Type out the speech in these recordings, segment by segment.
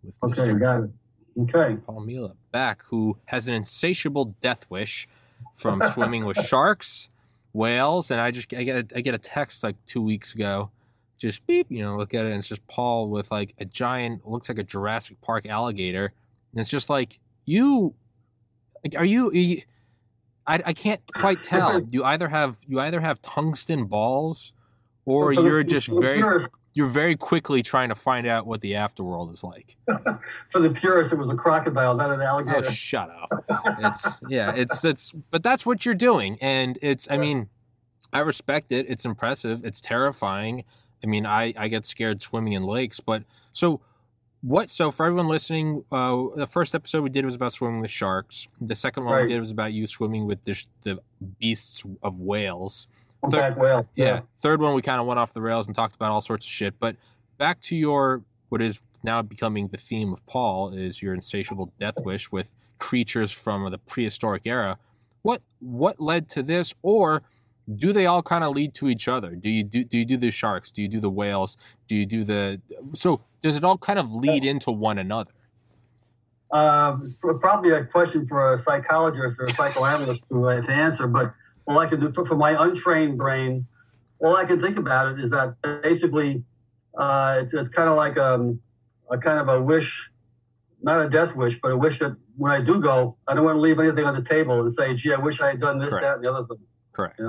With Mr. Got it. Okay. Paul Mila back, who has an insatiable death wish from swimming with sharks, whales, and I get a text like 2 weeks ago, just beep, you know, look at it, and it's just Paul with like a giant, looks like a Jurassic Park alligator, and it's just like, are you I can't quite tell. You either have tungsten balls, or you're just very quickly trying to find out what the afterworld is like. For the purists, it was a crocodile, not an alligator. Oh, shut up! But that's what you're doing, and it's. I mean, I respect it. It's impressive. It's terrifying. I mean, I get scared swimming in lakes. But so what? So for everyone listening, the first episode we did was about swimming with sharks. The second one we did was about you swimming with the beasts of whales. Third one, we kind of went off the rails and talked about all sorts of shit. But back to your, what is now becoming the theme of Paul, is your insatiable death wish with creatures from the prehistoric era. What led to this, or do they all kind of lead to each other? Do you do the sharks? Do you do the whales? So does it all kind of lead into one another? Probably a question for a psychologist or a psychoanalyst to answer, but. All I can do for my untrained brain, all I can think about it is that basically it's kind of like a kind of a wish, not a death wish, but a wish that when I do go, I don't want to leave anything on the table and say, gee, I wish I had done this, that, and the other thing. Correct. You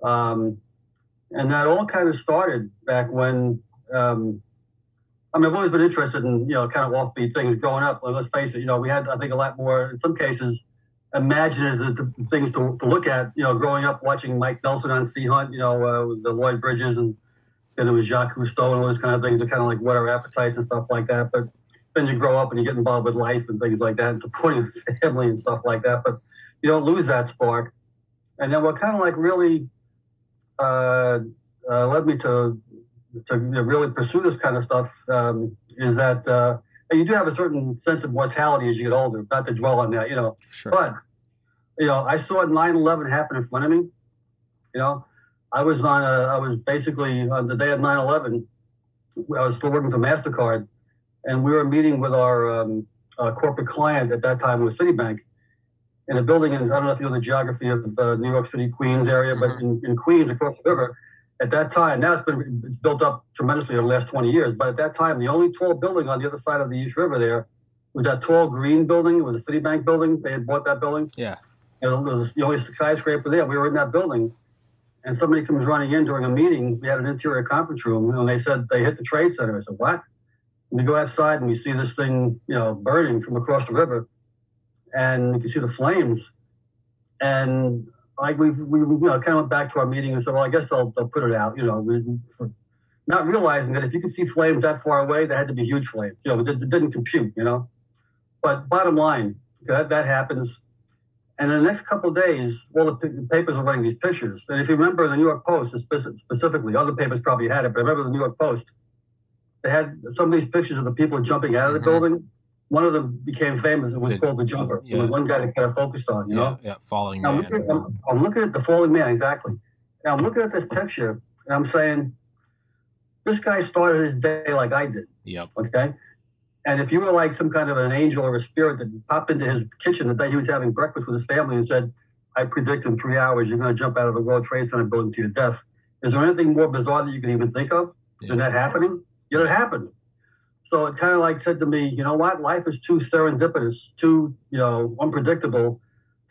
know? And that all kind of started back when, I've always been interested in, you know, kind of offbeat things growing up. Let's face it, you know, we had, I think, a lot more, in some cases, imaginative things to look at, you know, growing up watching Mike Nelson on Sea Hunt, you know, with the Lloyd Bridges, and it was Jacques Cousteau and all those kind of things that kind of like whet our appetites and stuff like that. But then you grow up and you get involved with life and things like that and supporting family and stuff like that. But you don't lose that spark. And then what kind of like really led me to really pursue this kind of stuff is that you do have a certain sense of mortality as you get older, not to dwell on that, you know. Sure. But, you know, I saw 9/11 happen in front of me. You know, I was basically on the day of 9/11, I was still working for MasterCard, and we were meeting with our corporate client at that time, was Citibank, in a building in, I don't know if you know the geography of the New York City, Queens area, but in Queens, across the river, at that time, now it's built up tremendously over the last 20 years, but at that time, the only tall building on the other side of the East River there was that tall green building. It was a Citibank building. They had bought that building. Yeah. And it was the only skyscraper there. We were in that building, and somebody comes running in during a meeting. We had an interior conference room, and they said they hit the Trade Center. I said, what? And we go outside, and we see this thing, you know, burning from across the river, and you can see the flames. And... like we you know, kind of went back to our meeting and said, well, I guess they'll put it out, you know, not realizing that if you could see flames that far away, they had to be huge flames. You know, it didn't compute, you know. But bottom line, that happens. And in the next couple of days, all the papers are running these pictures. And if you remember the New York Post specifically, other papers probably had it, but I remember the New York Post, they had some of these pictures of the people jumping out of the building. One of them became famous. It was called The Jumper. Yeah. It was one guy that kind of focused on, you know? Yeah, Falling Man. I'm looking at the Falling Man, exactly. And I'm looking at this picture, and I'm saying, this guy started his day like I did. Yep. Okay? And if you were like some kind of an angel or a spirit that popped into his kitchen the day he was having breakfast with his family and said, I predict in 3 hours you're going to jump out of the World Trade Center building to your death. Is there anything more bizarre that you can even think of than that happening? Yet it happened. So it kind of like said to me, you know what? Life is too serendipitous, too, you know, unpredictable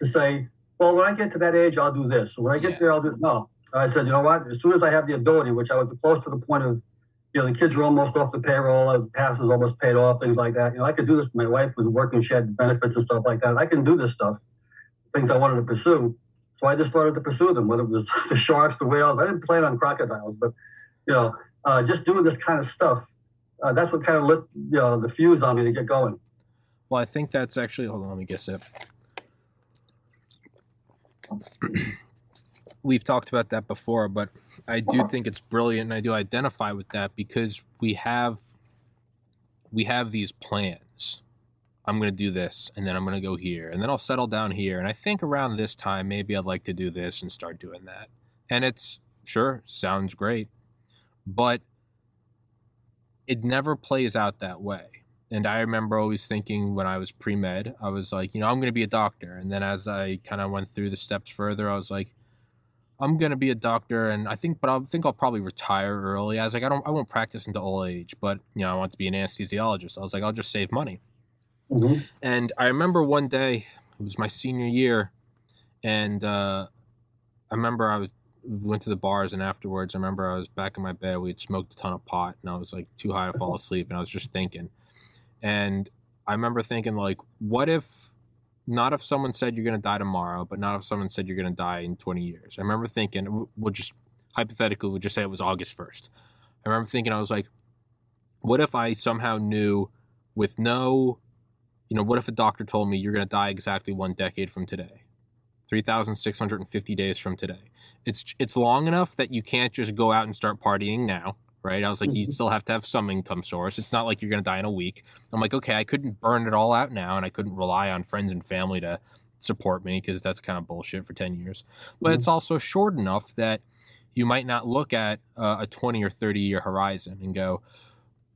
to say, well, when I get to that age, I'll do this. When I get there, I'll do it. No. I said, you know what? As soon as I have the ability, which I was close to the point of, you know, the kids were almost off the payroll, the house was almost paid off, things like that. You know, I could do this. My wife was working. She had benefits and stuff like that. I can do this stuff, things I wanted to pursue. So I just started to pursue them, whether it was the sharks, the whales. I didn't plan on crocodiles, but, you know, just doing this kind of stuff. that's what kind of lit the fuse on me to get going. Well, I think that's actually, hold on, let me guess it. We've talked about that before, but I do think it's brilliant, and I do identify with that because we have these plans. I'm going to do this, and then I'm going to go here, and then I'll settle down here. And I think around this time, maybe I'd like to do this and start doing that. And it's, sure, sounds great, but it never plays out that way. And I remember always thinking when I was pre-med, I was like, you know, I'm going to be a doctor. And then as I kind of went through the steps further, I was like, I'm going to be a doctor, and I think I'll probably retire early. I was like, I won't practice until old age, but you know, I want to be an anesthesiologist. I was like, I'll just save money. Mm-hmm. And I remember one day, it was my senior year, and I remember went to the bars, and afterwards, I remember I was back in my bed. We had smoked a ton of pot, and I was like too high to fall asleep, and I was just thinking. And I remember thinking, like, what if, not if someone said you're going to die tomorrow, but not if someone said you're going to die in 20 years. I remember thinking, we'll just hypothetically, we'll just say it was August 1st. I remember thinking, I was like, what if I somehow knew with no... You know, what if a doctor told me you're going to die exactly 1 decade from today, 3,650 days from today? It's long enough that you can't just go out and start partying now, right? I was like, you'd still have to have some income source. It's not like you're going to die in a week. I'm like, okay, I couldn't burn it all out now, and I couldn't rely on friends and family to support me because that's kind of bullshit for 10 years. But it's also short enough that you might not look at a 20 or 30-year horizon and go,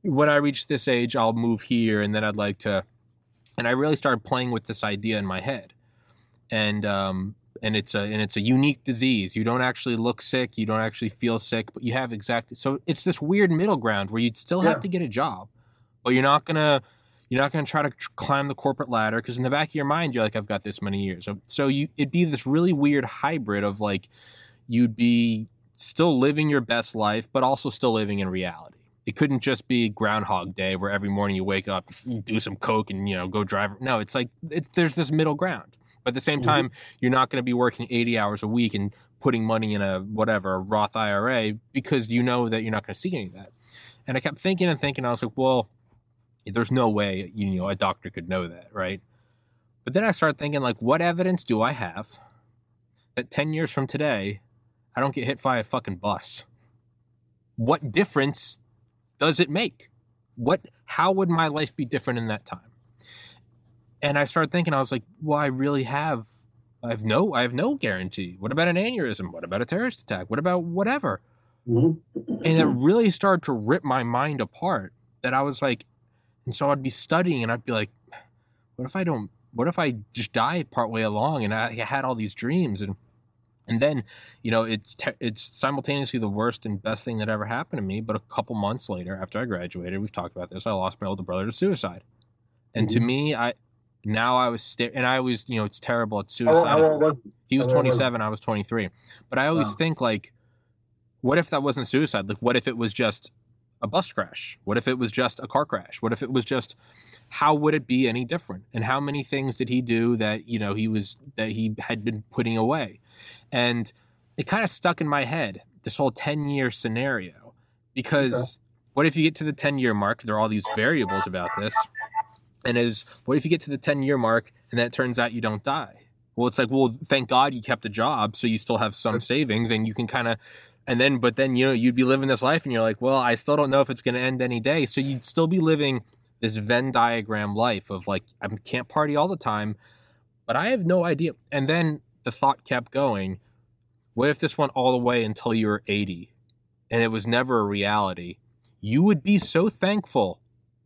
when I reach this age, I'll move here, and then I'd like to... And I really started playing with this idea in my head, and it's a unique disease. You don't actually look sick, you don't actually feel sick, but you have exactly. So it's this weird middle ground where you'd still have to get a job, but you're not gonna try to climb the corporate ladder because in the back of your mind you're like, I've got this many years. So it'd be this really weird hybrid of like, you'd be still living your best life, but also still living in reality. It couldn't just be Groundhog Day where every morning you wake up, you do some coke and, you know, go drive. No, it's like there's this middle ground. But at the same time, you're not going to be working 80 hours a week and putting money in a Roth IRA because you know that you're not going to see any of that. And I kept thinking and thinking. I was like, well, there's no way, you know, a doctor could know that, right? But then I started thinking, like, what evidence do I have that 10 years from today, I don't get hit by a fucking bus? What difference does it make? How would my life be different in that time? And I started thinking, I was like, well, I have no guarantee. What about an aneurysm? What about a terrorist attack? What about whatever? And it really started to rip my mind apart that I was like, and so I'd be studying and I'd be like, what if I just die partway along? And I had all these dreams And then, you know, it's simultaneously the worst and best thing that ever happened to me. But a couple months later, after I graduated, we've talked about this, I lost my older brother to suicide. And to me, I was, you know, it's terrible. It's suicide. He was 27. I was 23. But I always think, like, what if that wasn't suicide? Like, what if it was just a bus crash? What if it was just a car crash? What if it was just, how would it be any different? And how many things did he do that, you know, he had been putting away? And it kind of stuck in my head, this whole 10-year scenario, because what if you get to the 10-year mark? There are all these variables about this. And what if you get to the 10-year mark and then it turns out you don't die? Well, it's like, well, thank God you kept a job, so you still have some savings and you can kind of – but then, you know, you'd be living this life and you're like, well, I still don't know if it's going to end any day. So you'd still be living this Venn diagram life of like, I can't party all the time, but I have no idea. And then – the thought kept going, what if this went all the way until you were 80 and it was never a reality? You would be so thankful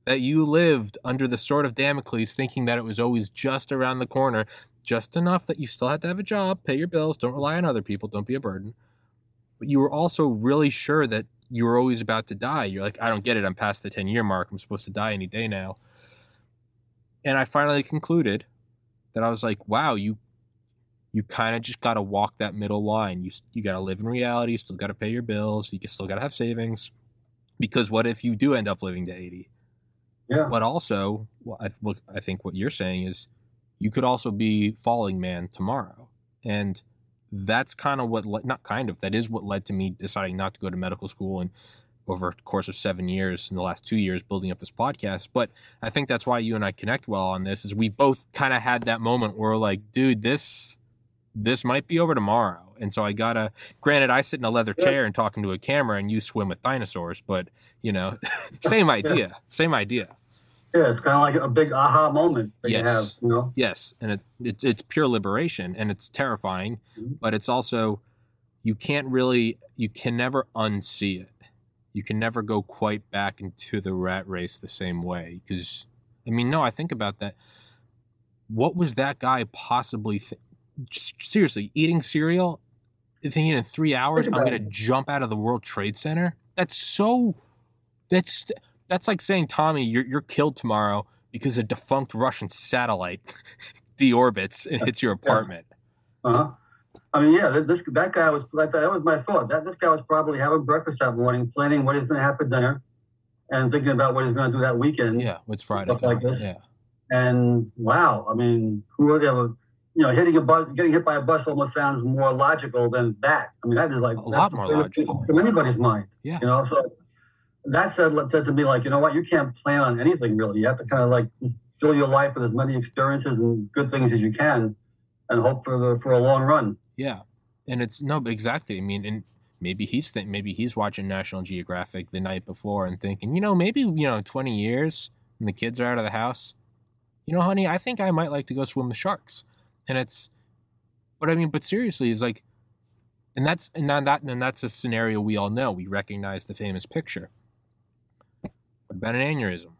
that you lived under the sword of Damocles, thinking that it was always just around the corner, just enough that you still had to have a job, pay your bills, don't rely on other people, don't be a burden. But you were also really sure that you were always about to die. You're like, I don't get it. I'm past the 10-year mark. I'm supposed to die any day now. And I finally concluded that I was like, wow, you kind of just got to walk that middle line. You got to live in reality. You still got to pay your bills. You still got to have savings. Because what if you do end up living to 80? Yeah. But also, I think what you're saying is you could also be Falling Man tomorrow. And that's kind of what – not kind of. That is what led to me deciding not to go to medical school and over the course of 7 years, in the last 2 years, building up this podcast. But I think that's why you and I connect well on this, is we both kind of had that moment where we're like, dude, this might be over tomorrow. And so I gotta, granted, I sit in a leather chair and talking to a camera and you swim with dinosaurs, but you know, same idea. Yeah, it's kind of like a big aha moment that you have, you know? Yes, and it's pure liberation, and it's terrifying, but it's also, you can never unsee it. You can never go quite back into the rat race the same way, because, I mean, no, I think about that. What was that guy possibly, seriously, eating cereal, thinking in 3 hours, I'm going to jump out of the World Trade Center? That's like saying, Tommy, you're killed tomorrow because a defunct Russian satellite deorbits and hits your apartment. Yeah. Uh-huh. I mean, yeah, that guy was, that was my thought. This guy was probably having breakfast that morning, planning what he's going to have for dinner, and thinking about what he's going to do that weekend. Yeah, it's Friday. Stuff like this. Yeah. And wow, I mean, who would ever, you know, getting hit by a bus almost sounds more logical than that. I mean, that is like a lot more logical from anybody's mind. Yeah. You know, so. That said to me, like, you know what, you can't plan on anything really. You have to kind of like fill your life with as many experiences and good things as you can and hope for a long run. Yeah. And it's no, exactly. I mean, and maybe he's watching National Geographic the night before and thinking, you know, maybe, you know, 20 years and the kids are out of the house, you know, honey, I think I might like to go swim with sharks. And it's, but I mean, but seriously, it's like, and that's a scenario we all know. We recognize the famous picture. What about an aneurysm?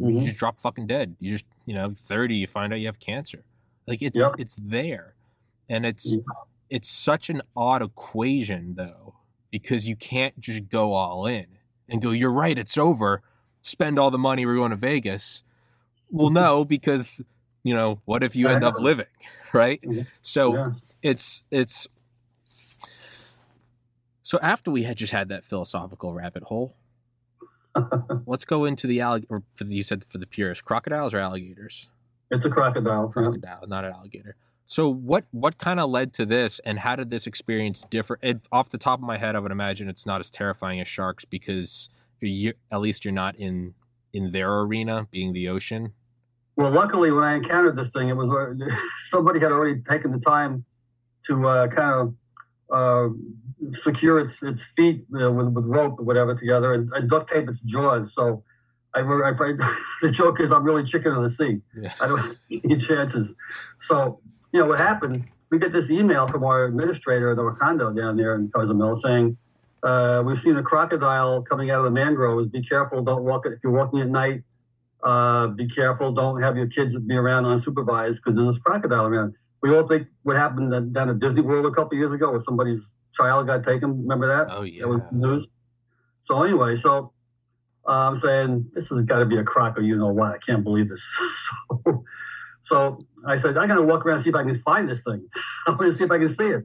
You just drop fucking dead. You just, you know, 30, you find out you have cancer. Like it's there. And it's such an odd equation though, because you can't just go all in and go, you're right, it's over. Spend all the money, we're going to Vegas. Well, no, because, you know, what if you end up living, right? So so after we had just had that philosophical rabbit hole, let's go into the alligator. You said for the purist, crocodiles or alligators? It's a crocodile. Crocodile, not an alligator. So what kind of led to this, and how did this experience differ? Off the top of my head, I would imagine it's not as terrifying as sharks because at least you're not in their arena, being the ocean. Well, luckily, when I encountered this thing, it was somebody had already taken the time to secure its feet with rope or whatever together and duct tape its jaws. So the joke is I'm really chicken of the sea. Yeah. I don't have any chances. So, you know, what happened, we get this email from our administrator at our condo down there in Cozumel saying, we've seen a crocodile coming out of the mangroves. Be careful. Don't walk it. If you're walking at night, be careful. Don't have your kids be around unsupervised because there's this crocodile around. We all think what happened down at Disney World a couple of years ago where somebody's child got taken. Remember that? Oh, yeah. It was news. So anyway, I'm saying, this has got to be a croc or you know what. I can't believe this. So I said, I got to walk around and see if I can find this thing. I'm going to see if I can see it.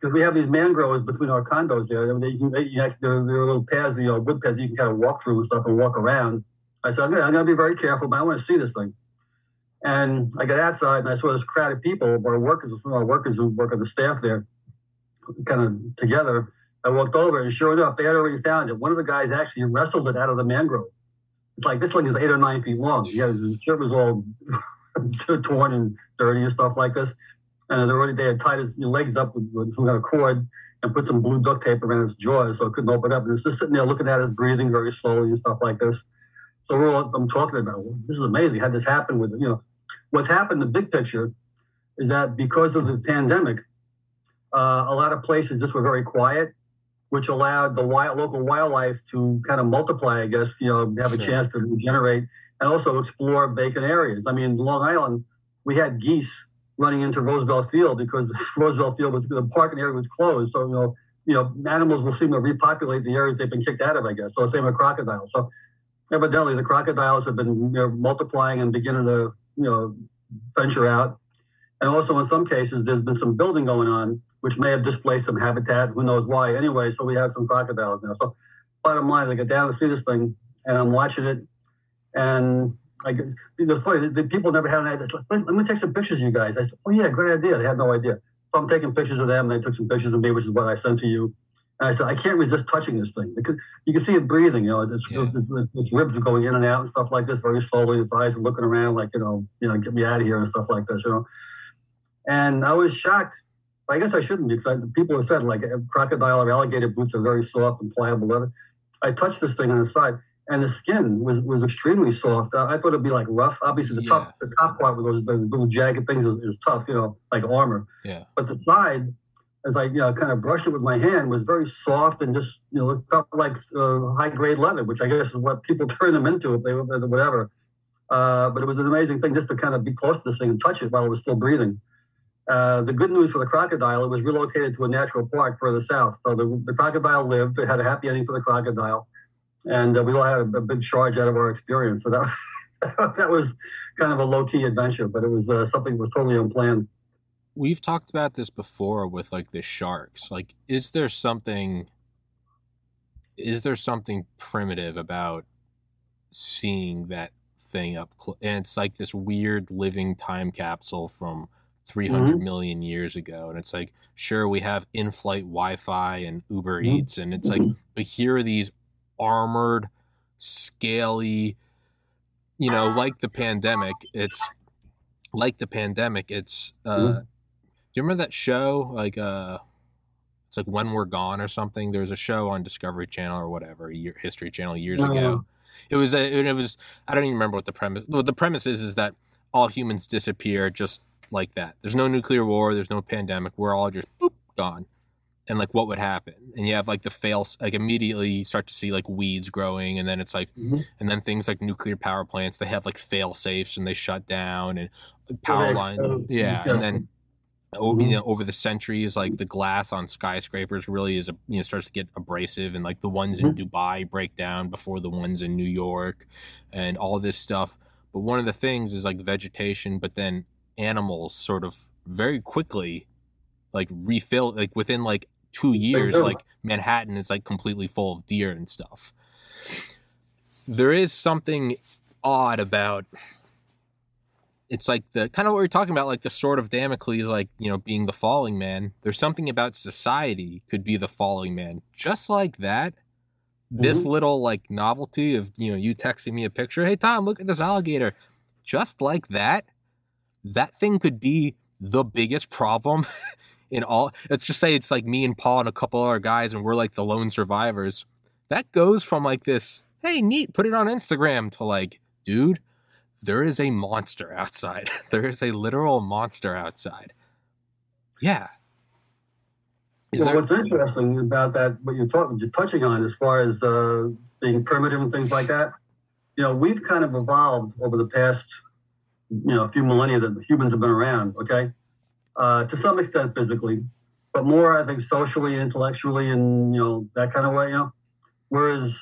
Because we have these mangroves between our condos there. I mean, there are little paths, you know, wood paths you can kind of walk through and stuff and walk around. I said, I'm going to be very careful, but I want to see this thing. And I got outside and I saw this crowd of people, some of our workers who work on the staff there, kind of together. I walked over and sure enough, they had already found it. One of the guys actually wrestled it out of the mangrove. It's like, this thing is 8 or 9 feet long. Yeah, his shirt was all torn and dirty and stuff like this. And they had tied his legs up with some kind of cord and put some blue duct tape around his jaws so it couldn't open up. And it's just sitting there looking at us, breathing very slowly and stuff like this. So I'm talking about, this is amazing. How this happened with, you know, what's happened, the big picture, is that because of the pandemic, a lot of places just were very quiet, which allowed the local wildlife to kind of multiply, I guess, you know, have a chance to regenerate and also explore vacant areas. I mean, Long Island, we had geese running into Roosevelt Field because Roosevelt Field the parking area was closed. So, you know, animals will seem to repopulate the areas they've been kicked out of, I guess. So same with crocodiles. So evidently the crocodiles have been multiplying and beginning to, you know, venture out. And also in some cases, there's been some building going on, which may have displaced some habitat, who knows why. Anyway, so we have some crocodiles now. So bottom line, I get down to see this thing and I'm watching it. And it's funny, the people never had an idea. Let me take some pictures of you guys. I said, oh yeah, great idea. They had no idea. So I'm taking pictures of them. They took some pictures of me, which is what I sent to you. I said, I can't resist touching this thing. Because you can see it breathing, you know, its ribs are going in and out and stuff like this very slowly. Its eyes are looking around like, you know, get me out of here and stuff like this, you know. And I was shocked. I guess I shouldn't, because people have said, like, crocodile or alligator boots are very soft and pliable leather. I touched this thing on the side, and the skin was extremely soft. I thought it'd be like rough. Obviously, the top part with those little jagged things is tough, you know, like armor. Yeah. But the side, as I, you know, kind of brushed it with my hand, was very soft and just, you know, it felt like high grade leather, which I guess is what people turn them into if they whatever. But it was an amazing thing just to kind of be close to this thing and touch it while it was still breathing. The good news for the crocodile, it was relocated to a natural park further south. So the crocodile lived. It had a happy ending for the crocodile. And we all had a big charge out of our experience. So that was kind of a low-key adventure, but it was something that was totally unplanned. We've talked about this before with, like, the sharks. Like, is there something primitive about seeing that thing up close? And it's like this weird living time capsule from 300 million years ago, and it's like, sure, we have in-flight Wi-Fi and Uber Eats, and it's like, but here are these armored, scaly, you know, like the pandemic, it's do you remember that show, like, it's like When We're Gone or something? There was a show on Discovery Channel or whatever, History Channel, years ago. It was I don't even remember what the premise is that all humans disappear just like that. There's no nuclear war, there's no pandemic, we're all just boop, gone. And like, what would happen? And you have like the fails, like immediately you start to see like weeds growing, and then it's like and then things like nuclear power plants, they have like fail safes and they shut down, and power lines. And then over the centuries, like the glass on skyscrapers really is starts to get abrasive, and like the ones in Dubai break down before the ones in New York and all this stuff. But one of the things is like vegetation, but then animals sort of very quickly like refill, like within like 2 years, like Manhattan is like completely full of deer and stuff. There is something odd about, it's like the kind of what we're talking about, like the sword of Damocles, like, you know, being the falling man. There's something about society could be the falling man just like that. This little like novelty of, you know, you texting me a picture, hey Tom, look at this alligator, just like that. That thing could be the biggest problem in all. Let's just say it's like me and Paul and a couple other guys, and we're like the lone survivors. That goes from like this, hey, neat, put it on Instagram, to like, dude, there is a monster outside. There is a literal monster outside. Yeah. What's interesting about that, what you're touching on as far as being primitive and things like that, you know, we've kind of evolved over the past, you know, a few millennia that humans have been around, okay? To some extent physically, but more, I think, socially, intellectually, and, you know, that kind of way, you know? Whereas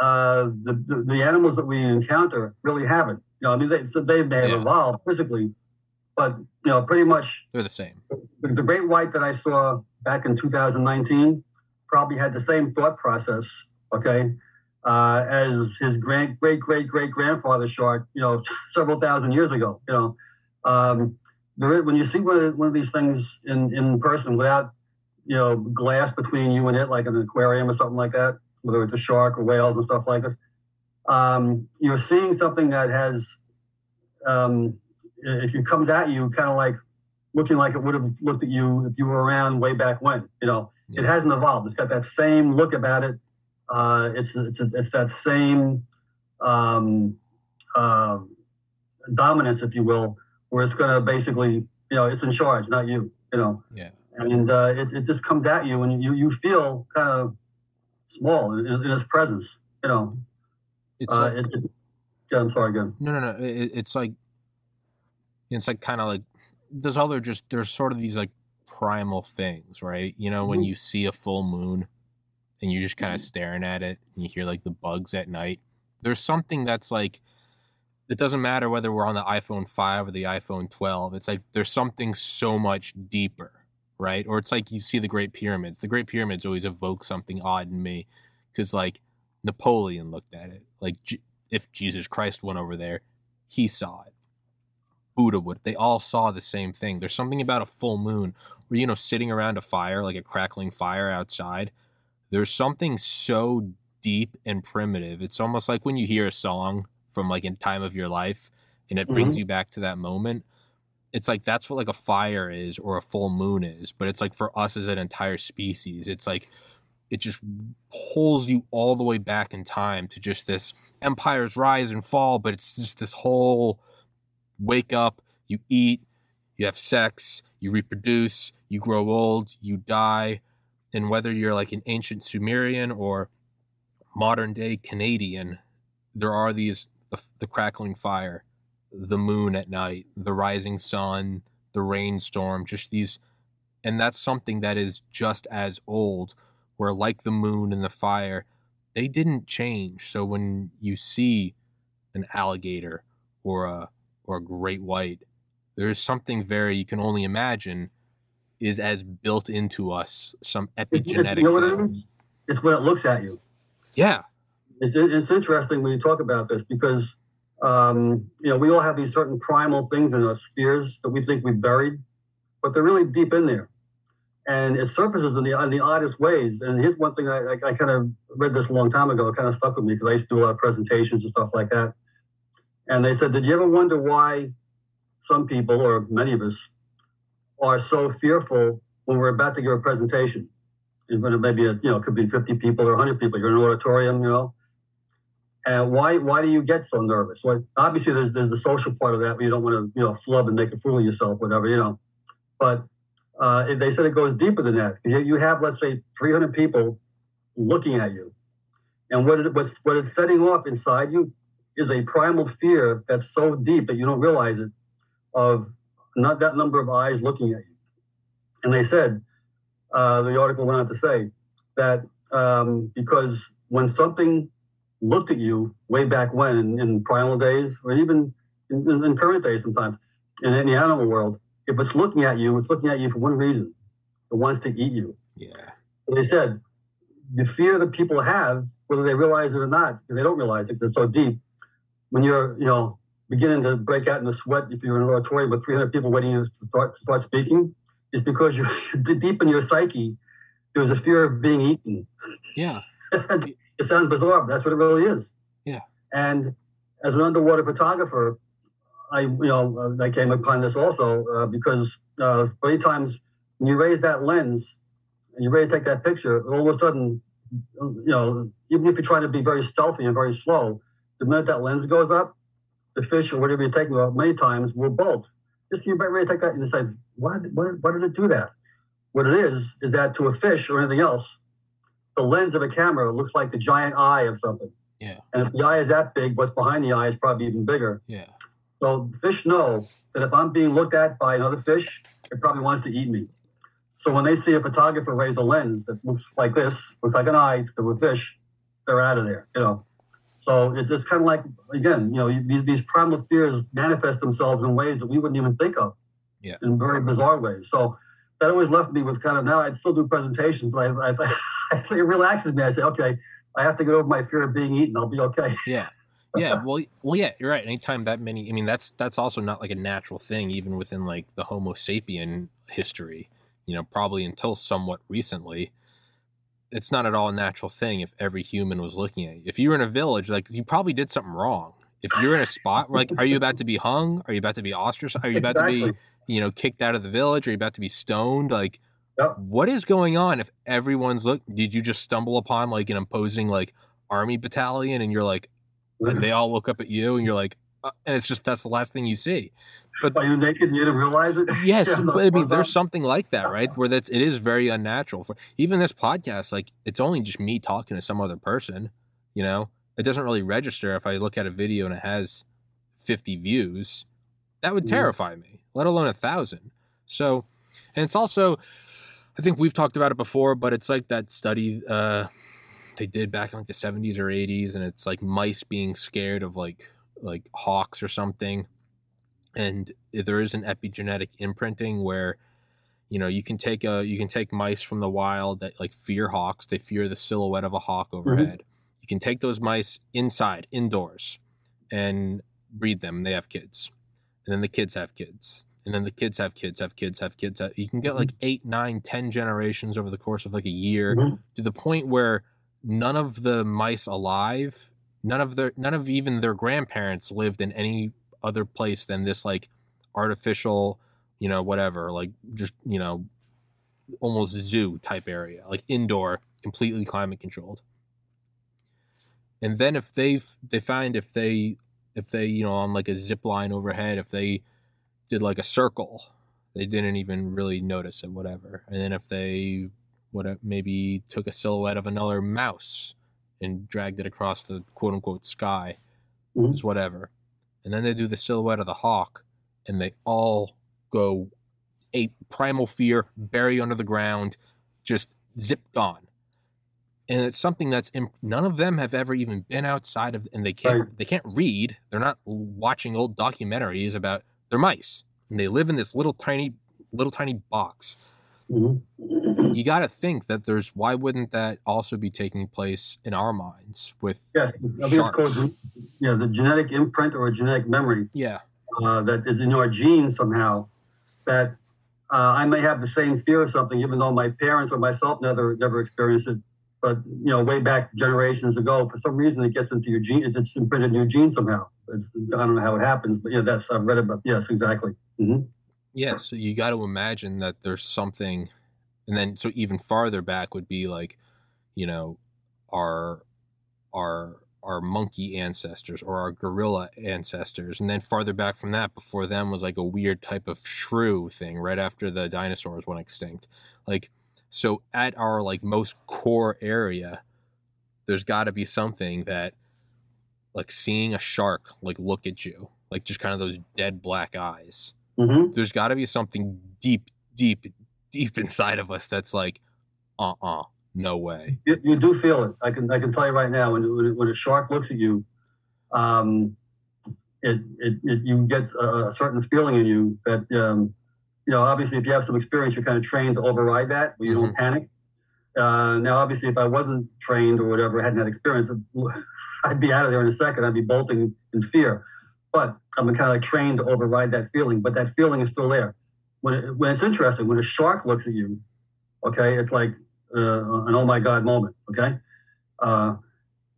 the animals that we encounter really haven't. You know, I mean, they may have evolved physically, but, you know, pretty much... They're the same. The great white that I saw back in 2019 probably had the same thought process, okay? As his great-great-great-grandfather shark, you know, several thousand years ago, you know. When you see one of these things in person without, you know, glass between you and it, like an aquarium or something like that, whether it's a shark or whales and stuff like this, you're seeing something that has, if it comes at you, kind of like looking like it would have looked at you if you were around way back when, you know. Yeah. It hasn't evolved. It's got that same look about it. It's that same dominance, if you will, where it's going to basically, you know, it's in charge, not you, you know. Yeah. And it just comes at you, and you feel kind of small in its presence, you know. It's like, I'm sorry, again. No. It's like there's other there's sort of these like primal things, right? You know, when you see a full moon, and you're just kind of staring at it, and you hear like the bugs at night. There's something that's like, it doesn't matter whether we're on the iPhone 5 or the iPhone 12. It's like there's something so much deeper, right? Or it's like you see the Great Pyramids. The Great Pyramids always evoke something odd in me, because like Napoleon looked at it. Like if Jesus Christ went over there, he saw it. Buddha would. They all saw the same thing. There's something about a full moon you know, sitting around a fire, like a crackling fire outside, there's something so deep and primitive. It's almost like when you hear a song from like in time of your life and it brings you back to that moment. It's like that's what like a fire is or a full moon is, but it's like for us as an entire species, it's like it just pulls you all the way back in time to just this empire's rise and fall, but it's just this whole wake up, you eat, you have sex, you reproduce, you grow old, you die. And whether you're like an ancient Sumerian or modern day Canadian, there are these, the crackling fire, the moon at night, the rising sun, the rainstorm, just these. And that's something that is just as old, where like the moon and the fire, they didn't change. So when you see an alligator or a great white, there's something very, you can only imagine, is as built into us, some epigenetic. You know what it is? It's when it looks at you. Yeah. It's interesting when you talk about this because, you know, we all have these certain primal things in us, fears that we think we buried, but they're really deep in there. And it surfaces in the oddest ways. And here's one thing I kind of read this a long time ago. It kind of stuck with me because I used to do a lot of presentations and stuff like that. And they said, did you ever wonder why some people, or many of us, are so fearful when we're about to give a presentation? In front of maybe, it could be 50 people or 100 people. You're in an auditorium, you know. And why do you get so nervous? Well, obviously, there's the social part of that where you don't want to, flub and make a fool of yourself, whatever, But they said it goes deeper than that. You have, let's say, 300 people looking at you. And what it's setting off inside you is a primal fear that's so deep that you don't realize it, of not that number of eyes looking at you. And they said, the article went on to say that because when something looked at you way back when, in primal days, or even in current days sometimes, in the animal world, if it's looking at you, it's looking at you for one reason. It wants to eat you. Yeah. And they said the fear that people have, whether they realize it or not, because they don't realize it, because it's so deep, when you're, beginning to break out in the sweat if you're in an auditorium with 300 people waiting to start speaking, is because you're deep in your psyche, there's a fear of being eaten. Yeah. It sounds bizarre, but that's what it really is. Yeah. And as an underwater photographer, I came upon this also because many times when you raise that lens and you're ready to take that picture, all of a sudden, even if you're trying to be very stealthy and very slow, the minute that lens goes up, the fish or whatever you're taking off many times will bolt. Just you better take that and decide, why did it do that? What it is that to a fish or anything else, the lens of a camera looks like the giant eye of something. Yeah. And if the eye is that big, what's behind the eye is probably even bigger. Yeah. So fish know that if I'm being looked at by another fish, it probably wants to eat me. So when they see a photographer raise a lens that looks like this, looks like an eye to a fish, they're out of there, So it's kind of like, again, these primal fears manifest themselves in ways that we wouldn't even think of, in very bizarre ways. So that always left me with kind of, now I still do presentations, but I it relaxes me. I say, okay, I have to get over my fear of being eaten. I'll be okay. Yeah. Yeah. Well, yeah, you're right. Anytime that many, that's also not like a natural thing, even within like the Homo sapien history, probably until somewhat recently. It's not at all a natural thing if every human was looking at you. If you were in a village, like, you probably did something wrong. If you're in a spot where, like, are you about to be hung? Are you about to be ostracized? Are you about to be, kicked out of the village? Are you about to be stoned? Like, What is going on if everyone's looking? Did you just stumble upon, like, an imposing, like, army battalion and you're like, and they all look up at you and you're like, and it's just, that's the last thing you see. But are you naked and you didn't realize it? Yes. But there's something like that, right? Where it is very unnatural. For even this podcast, like, it's only just me talking to some other person, it doesn't really register. If I look at a video and it has 50 views, that would terrify me, let alone 1,000. So, and it's also, I think we've talked about it before, but it's like that study they did back in like the 70s or 80s. And it's like mice being scared of like hawks or something. And there is an epigenetic imprinting where, you can take mice from the wild that like fear hawks. They fear the silhouette of a hawk overhead. Mm-hmm. You can take those mice indoors and breed them. They have kids, and then the kids have kids, And then the kids have kids, have kids, have kids. Have, you can get like 8, 9, 10 generations over the course of like a year, to the point where none of the mice alive, none of even their grandparents lived in any other place than this like artificial, you know, whatever, like just, you know, almost zoo type area, like indoor, completely climate controlled. And then if they find if they, you know, on like a zip line overhead, if they did like a circle, they didn't even really notice it, whatever. And then if they maybe took a silhouette of another mouse and dragged it across the quote unquote sky, is whatever. And then they do the silhouette of the hawk, and they all go ape, primal fear, bury under the ground, just zip gone. And it's something that's none of them have ever even been outside of, and they can't read. They're not watching old documentaries about their mice, and they live in this little tiny box. Mm-hmm. You got to think that why wouldn't that also be taking place in our minds with sharks? The genetic imprint or a genetic memory. Yeah, that is in our genes somehow. That I may have the same fear of something, even though my parents or myself never experienced it. But, you know, way back generations ago, for some reason, it gets into your gene. It's imprinted in your gene somehow. I don't know how it happens, but yeah, I've read about. Yes, exactly. Mm-hmm. Yeah. So you got to imagine that there's something, and then so even farther back would be like, you know, our monkey ancestors or our gorilla ancestors, and then farther back from that, before them was like a weird type of shrew thing right after the dinosaurs went extinct, like. So at our like most core area, there's got to be something that like seeing a shark, like look at you, like just kind of those dead black eyes. Mm-hmm. There's got to be something deep, deep, deep inside of us that's like, no way. You do feel it. I can tell you right now, when a shark looks at you, you get a certain feeling in you that, you know, obviously, if you have some experience, you're kind of trained to override that, but you don't panic. Now, obviously, if I wasn't trained or whatever, I hadn't had experience, I'd be out of there in a second. I'd be bolting in fear. But I'm kind of like trained to override that feeling, but that feeling is still there. When it's interesting, when a shark looks at you, okay, it's like an oh my God moment, okay?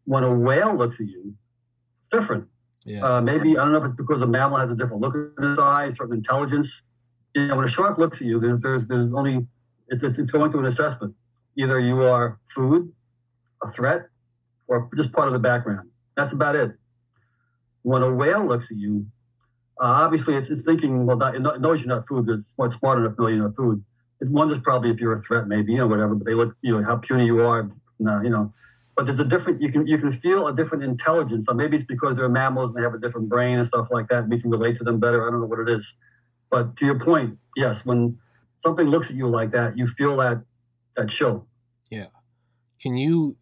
When a whale looks at you, it's different. Yeah. Maybe, I don't know if it's because a mammal has a different look in its eye, certain intelligence. You know, when a shark looks at you, there's only it's going through an assessment. Either you are food, a threat, or just part of the background. That's about it. When a whale looks at you, obviously it's thinking, well, it knows you're not food. It's smart enough to know you're not food. It wonders probably if you're a threat, maybe, you know, whatever. But they look, you know, how puny you are, you know. But there's a different. You can feel a different intelligence. So maybe it's because they're mammals and they have a different brain and stuff like that. And we can relate to them better. I don't know what it is. But to your point, yes, when something looks at you like that, you feel that chill. Yeah. Can you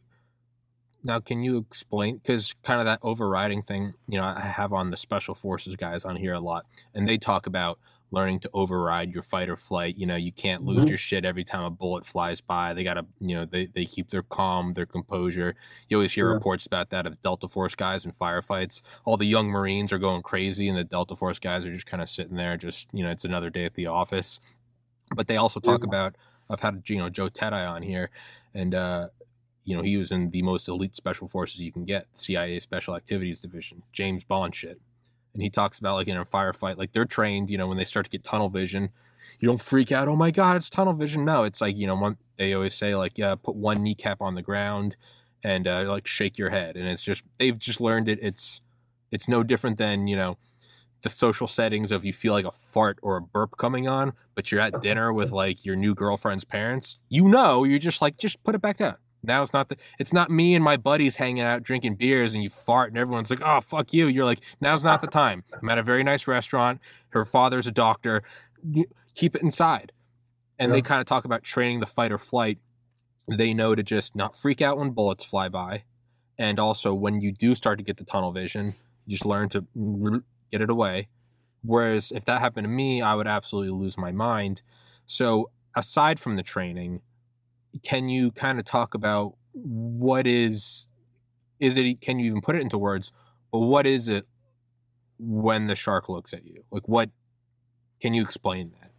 explain, because kind of that overriding thing, you know, I have on the special forces guys on here a lot, and they talk about learning to override your fight or flight. You know, you can't lose your shit every time a bullet flies by. They got to, you know, they keep their calm, their composure. You always hear reports about that of Delta Force guys in firefights. All the young Marines are going crazy, and the Delta Force guys are just kind of sitting there, just, you know, it's another day at the office. But they also talk about, I've had, you know, Joe Tedai on here, and, you know, he was in the most elite special forces you can get, CIA Special Activities Division, James Bond shit. And he talks about, like, in a firefight, like, they're trained, you know, when they start to get tunnel vision, you don't freak out, oh, my God, it's tunnel vision. No, it's like, you know, they always say, like, yeah, put one kneecap on the ground and, like, shake your head. And it's just, they've just learned it. It's no different than, you know, the social settings of you feel like a fart or a burp coming on, but you're at dinner with, like, your new girlfriend's parents. You know, you're just like, just put it back down. Now it's not me and my buddies hanging out drinking beers and you fart and everyone's like, oh, fuck you. You're like, now's not the time. I'm at a very nice restaurant. Her father's a doctor. Keep it inside. And they kind of talk about training the fight or flight. They know to just not freak out when bullets fly by. And also when you do start to get the tunnel vision, you just learn to get it away. Whereas if that happened to me, I would absolutely lose my mind. So aside from the training, can you kind of talk about what is it, can you even put it into words, but what is it when the shark looks at you? Like Can you explain that?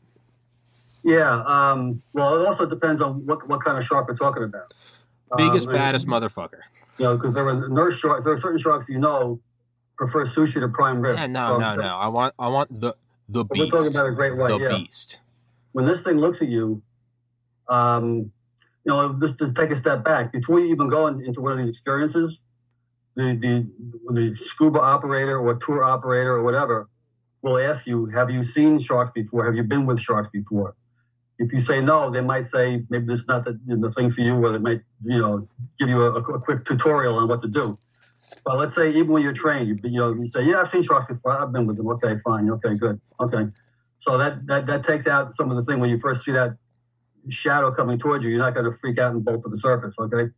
Yeah. Well, it also depends on what kind of shark we're talking about. Biggest, baddest motherfucker. You know, because there are certain sharks, you know, prefer sushi to prime rib. Yeah, no. I want the beast. We're talking about a great white, beast. When this thing looks at you, you know, just to take a step back, before you even go into one of these experiences, the scuba operator or tour operator or whatever will ask you, have you seen sharks before? Have you been with sharks before? If you say no, they might say, maybe this is not the thing for you, or they might, you know, give you a quick tutorial on what to do. But let's say even when you're trained, you say, yeah, I've seen sharks before. I've been with them. Okay, fine. Okay, good. Okay. So that takes out some of the thing when you first see that shadow coming towards you. You're not going to freak out and bolt to the surface, okay?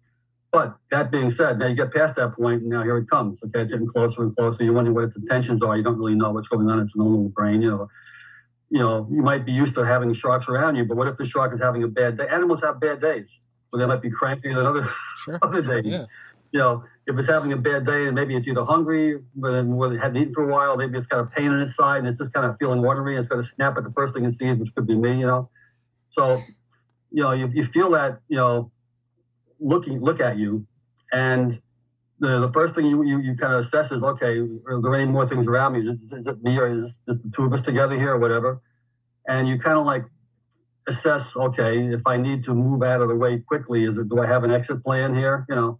But that being said, now you get past that point, and now here it comes. Okay, it's getting closer and closer. You're wondering what its intentions are. You don't really know what's going on. It's an old little brain, you know, you might be used to having sharks around you, but what if the shark is having a bad day? Animals have bad days, but they might be cranky on other days. Yeah. You know, if it's having a bad day, and maybe it's either hungry, but then it hadn't eaten for a while, maybe it's got a pain in its side, and it's just kind of feeling watery, and it's going to snap at the first thing it sees, which could be me, you know. So, you know, you feel that, you know, look at you, and the first thing you kind of assess is, okay, are there any more things around me? Is it me, or is the two of us together here, or whatever? And you kind of like assess, okay, if I need to move out of the way quickly, do I have an exit plan here? You know,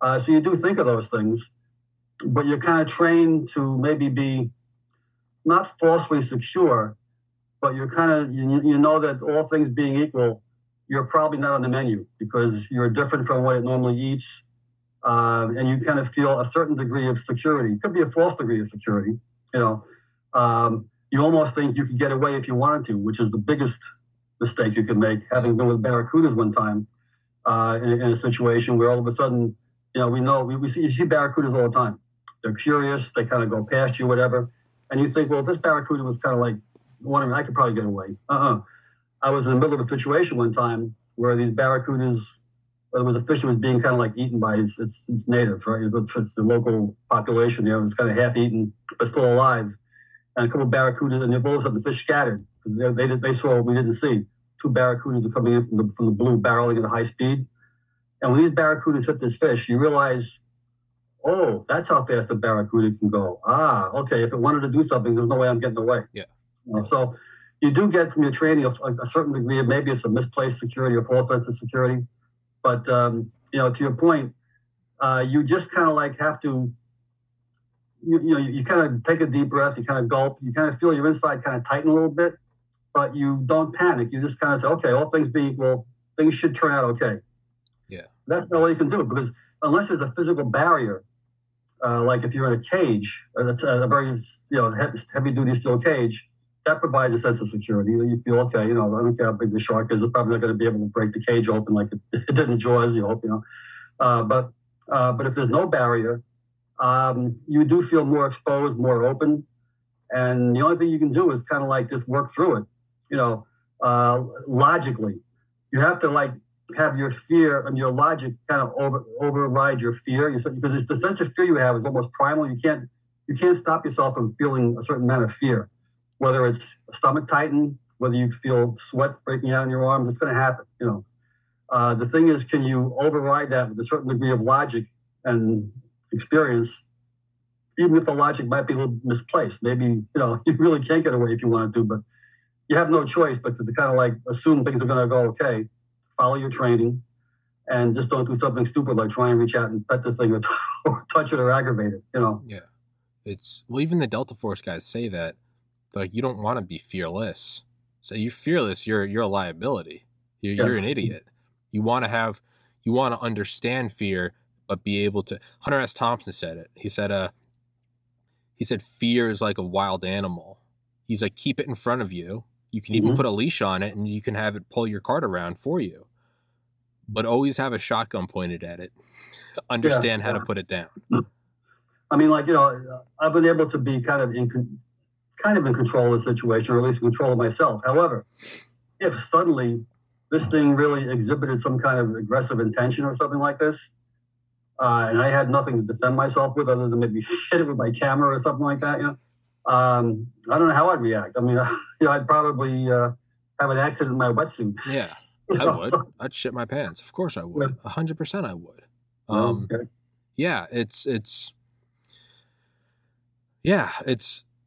so you do think of those things, but you're kind of trained to maybe be not falsely secure, but you're kind of, you know that all things being equal, you're probably not on the menu because you're different from what it normally eats. And you kind of feel a certain degree of security. It could be a false degree of security. You know, you almost think you could get away if you wanted to, which is the biggest mistake you can make. Having been with barracudas one time in a situation where all of a sudden, you know, you see barracudas all the time. They're curious. They kind of go past you, whatever. And you think, well, this barracuda was kind of like wondering, I could probably get away. I was in the middle of a situation one time where these barracudas, it was a fish that was being kind of like eaten by its native, right? It's the local population there. It was kind of half eaten, but still alive. And a couple of barracudas, and all of a sudden the fish scattered. They saw what we didn't see. Two barracudas were coming in from the blue, barreling at a high speed. And when these barracudas hit this fish, you realize, oh, that's how fast the barracuda can go. Ah, okay, if it wanted to do something, there's no way I'm getting away. Yeah. So you do get from your training a certain degree of maybe it's a misplaced security or false sense of security. But, you know, to your point, you just kind of like have to, you kind of take a deep breath, you kind of gulp, you kind of feel your inside kind of tighten a little bit, but you don't panic. You just kind of say, okay, all things being equal, things should turn out okay. Yeah. That's all you can do because unless there's a physical barrier, like if you're in a cage, that's a very, you know, heavy-duty steel cage, that provides a sense of security. You feel, okay, you know, I don't care how big the shark is. It's probably not going to be able to break the cage open like it did in Jaws, you hope, you know. But if there's no barrier, you do feel more exposed, more open. And the only thing you can do is kind of like just work through it, you know, logically. You have to like have your fear and your logic kind of override your fear. Because it's the sense of fear you have is almost primal. You can't stop yourself from feeling a certain amount of fear. Whether it's stomach tightening, whether you feel sweat breaking out in your arms, it's going to happen, you know. The thing is, can you override that with a certain degree of logic and experience, even if the logic might be a little misplaced? Maybe, you know, you really can't get away if you wanted to, but you have no choice but to kind of like assume things are going to go okay, follow your training, and just don't do something stupid like try and reach out and pet the thing or touch it or aggravate it, you know. Yeah. Well, even the Delta Force guys say that. Like, you don't want to be fearless. So you're fearless, you're a liability. You're an idiot. You want to understand fear, but be able to. Hunter S. Thompson said it. He said fear is like a wild animal. He's like, keep it in front of you. You can even put a leash on it, and you can have it pull your cart around for you. But always have a shotgun pointed at it. Understand how to put it down. I mean, like, you know, I've been able to be kind of in control of the situation, or at least in control of myself. However, if suddenly this thing really exhibited some kind of aggressive intention or something like this, and I had nothing to defend myself with other than maybe hit it with my camera or something like that, you know, I don't know how I'd react. I mean, I'd probably have an accident in my wetsuit. Yeah, I would. I'd shit my pants. Of course I would. 100% I would. Okay. Yeah, it's.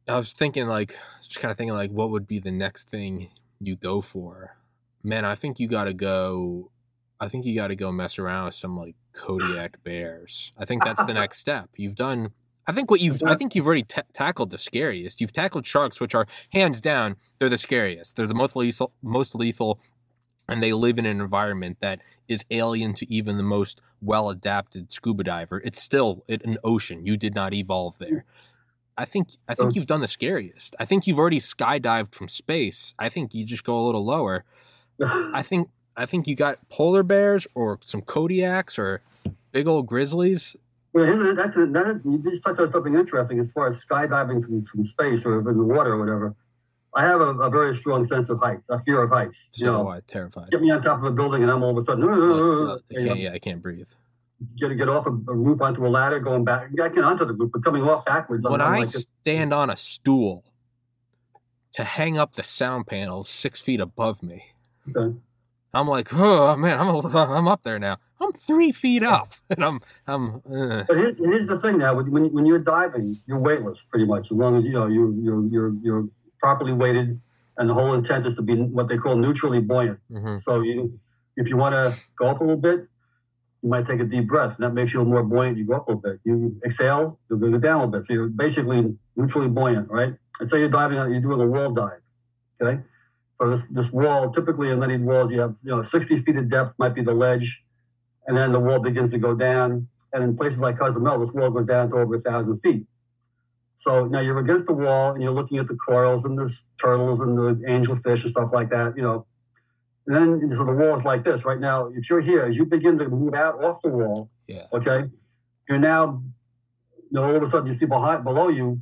I was thinking, what would be the next thing you go for? Man, I think you got to go mess around with some like Kodiak bears. I think that's the next step. I think you've already tackled the scariest. You've tackled sharks, which are hands down, they're the scariest. They're the most lethal, and they live in an environment that is alien to even the most well-adapted scuba diver. It's still an ocean. You did not evolve there. I think you've done the scariest. I think you've already skydived from space. I think you just go a little lower. I think you got polar bears or some Kodiaks or big old grizzlies. Well, you just touched on something interesting as far as skydiving from space or in the water or whatever. I have a very strong sense of heights, a fear of heights. So I'm terrified. Get me on top of a building and I'm all of a sudden, I can't breathe. Get off a roof onto a ladder, going back. I can onto the roof, but coming off backwards. When I stand on a stool to hang up the sound panel 6 feet above me, okay. I'm like, oh man, I'm up there now. I'm 3 feet up, and I'm. But here's the thing now: when you're diving, you're weightless pretty much, as long as you're properly weighted, and the whole intent is to be what they call neutrally buoyant. Mm-hmm. So if you want to go up a little bit, you might take a deep breath, and that makes you more buoyant. You go up a little bit. You exhale, you'll go down a little bit. So you're basically neutrally buoyant, right? And so you're diving out, you're doing a wall dive, okay? So this wall, typically in many walls, you have 60 feet of depth might be the ledge, and then the wall begins to go down. And in places like Cozumel, this wall goes down to over 1,000 feet. So now you're against the wall, and you're looking at the corals and the turtles and the angelfish and stuff like that, And then so the wall is like this right now. If you're here, as you begin to move out off the wall, okay, you're now, all of a sudden you see below you,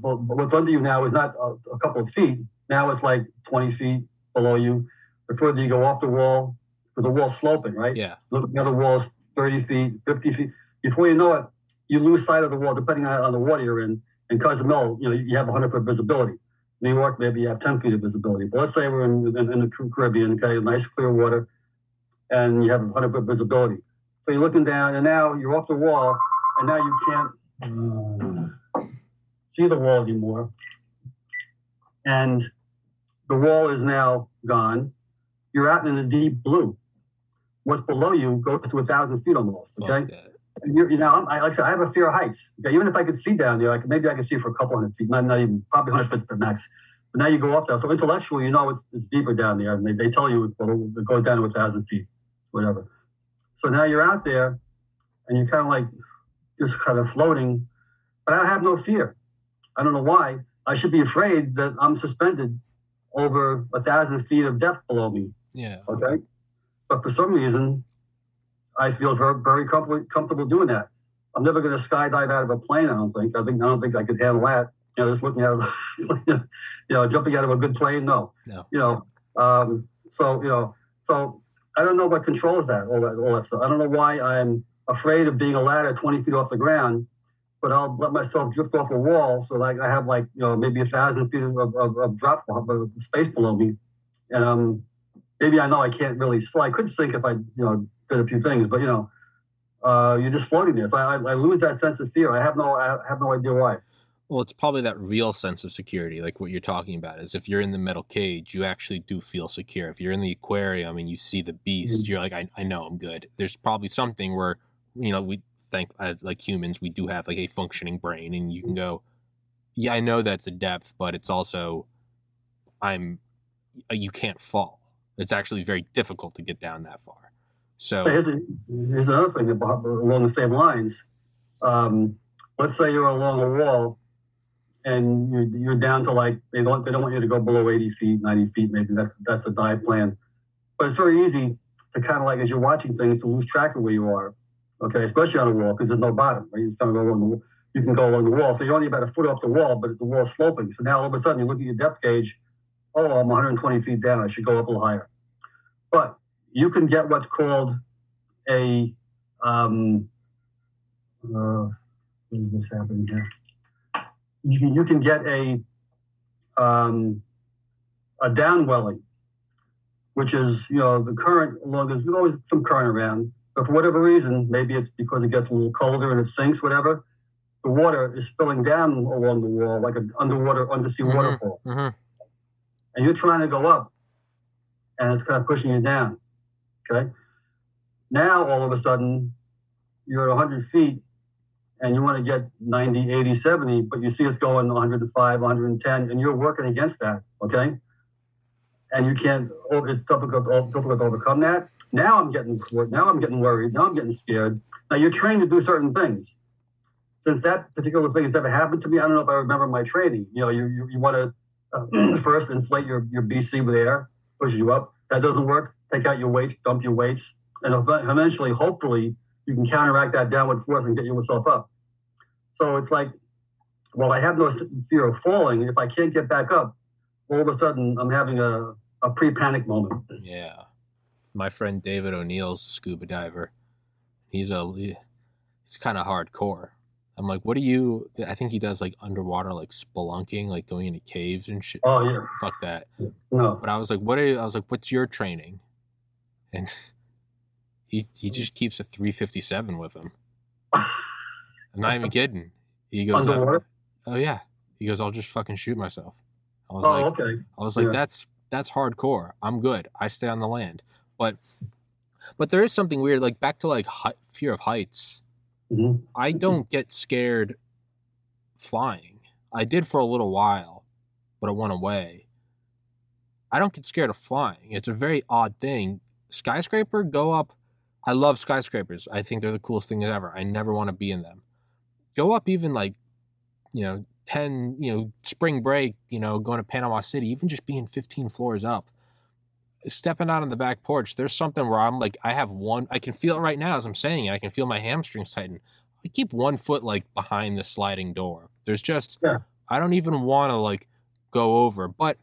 but what's under you now is not a couple of feet. Now it's like 20 feet below you. The further you go off the wall, the wall's sloping, right? Yeah. Look, the other wall's 30 feet, 50 feet. Before you know it, you lose sight of the wall, depending on the water you're in. In Cozumel, you have 100-foot visibility. New York, maybe you have 10 feet of visibility. But let's say we're in the Caribbean, okay, nice clear water, and you have 100-foot visibility. So you're looking down, and now you're off the wall, and now you can't see the wall anymore. And the wall is now gone. You're out in the deep blue. What's below you goes to 1,000 feet almost, okay? Oh, and I have a fear of heights. Okay? Even if I could see down there, maybe I could see for a couple hundred feet, not even, probably 100 feet at the max. But now you go up there. So intellectually, it's deeper down there. And they tell you it goes down to 1,000 feet, whatever. So now you're out there, and you're kind of floating. But I have no fear. I don't know why. I should be afraid that I'm suspended over 1,000 feet of depth below me. Yeah. Okay. But for some reason, I feel very, very comfortable doing that. I'm never going to skydive out of a plane. I don't think I could handle that. Just looking out of, jumping out of a good plane. No. So I don't know what controls that. All that stuff. I don't know why I'm afraid of being a ladder 20 feet off the ground, but I'll let myself drift off a wall. So I have maybe 1,000 feet of drop of space below me, and maybe I know I can't really slide. I could sink if I did a few things, but you're just floating there. So I lose that sense of fear. I have no idea why. Well, it's probably that real sense of security, like what you're talking about. Is if you're in the metal cage, you actually do feel secure. If you're in the aquarium and you see the beast, mm-hmm. You're like, I know I'm good. There's probably something where we think like humans, we do have a functioning brain, and you can go, yeah, I know that's a depth, but it's also you can't fall. It's actually very difficult to get down that far. So here's another thing along the same lines. Let's say you're along a wall and you're down to they don't want you to go below 80 feet, 90 feet maybe. That's a dive plan. But it's very easy to as you're watching things, to lose track of where you are, okay? Especially on a wall because there's no bottom, right? You can go along the wall. So you're only about a foot off the wall, but the wall's sloping. So now all of a sudden you look at your depth gauge. Oh, I'm 120 feet down. I should go up a little higher. But you can get what's called a what is this happening here? you can get a downwelling, which is, you know, the current, well, there's always some current around, but for whatever reason, maybe it's because it gets a little colder and it sinks, whatever, the water is spilling down along the wall like an undersea waterfall. Mm-hmm. And you're trying to go up, and it's kind of pushing you down, okay? Now, all of a sudden, you're at 100 feet, and you want to get 90, 80, 70, but you see it's going 105, 110, and you're working against that, okay? And you can't, it's difficult to overcome that. Now I'm getting worried. Now I'm getting scared. Now you're trained to do certain things. Since that particular thing has never happened to me, I don't know if I remember my training. You know, you want to first inflate your BC with air, push you up. That doesn't work. Take out your weights, dump your weights. And eventually, hopefully, you can counteract that downward force and get yourself up. So it's like, well, I have no fear of falling. If I can't get back up, all of a sudden I'm having a pre-panic moment. Yeah. My friend David O'Neill's a scuba diver. He's kind of hardcore. I'm like, I think he does like underwater, like spelunking, like going into caves and shit. Oh yeah. Fuck that. No. But I was like, what's your training? And he just keeps a 357 with him. I'm not even kidding. He goes, underwater? Oh yeah. He goes, I'll just fucking shoot myself. I was like, that's hardcore. I'm good. I stay on the land. But there is something weird, like back to like fear of heights. Mm-hmm. I don't get scared flying. I did for a little while, but it went away. I don't get scared of flying. It's a very odd thing. Skyscraper, go up. I love skyscrapers. I think they're the coolest thing ever. I never want to be in them. Go up even like, you know, 10, you know, spring break, you know, going to Panama City, even just being 15 floors up, stepping out on the back porch, there's something where I'm like, I can feel it right now as I'm saying it. I can feel my hamstrings tighten. I keep one foot like behind the sliding door. There's just, yeah. I don't even want to like go over, but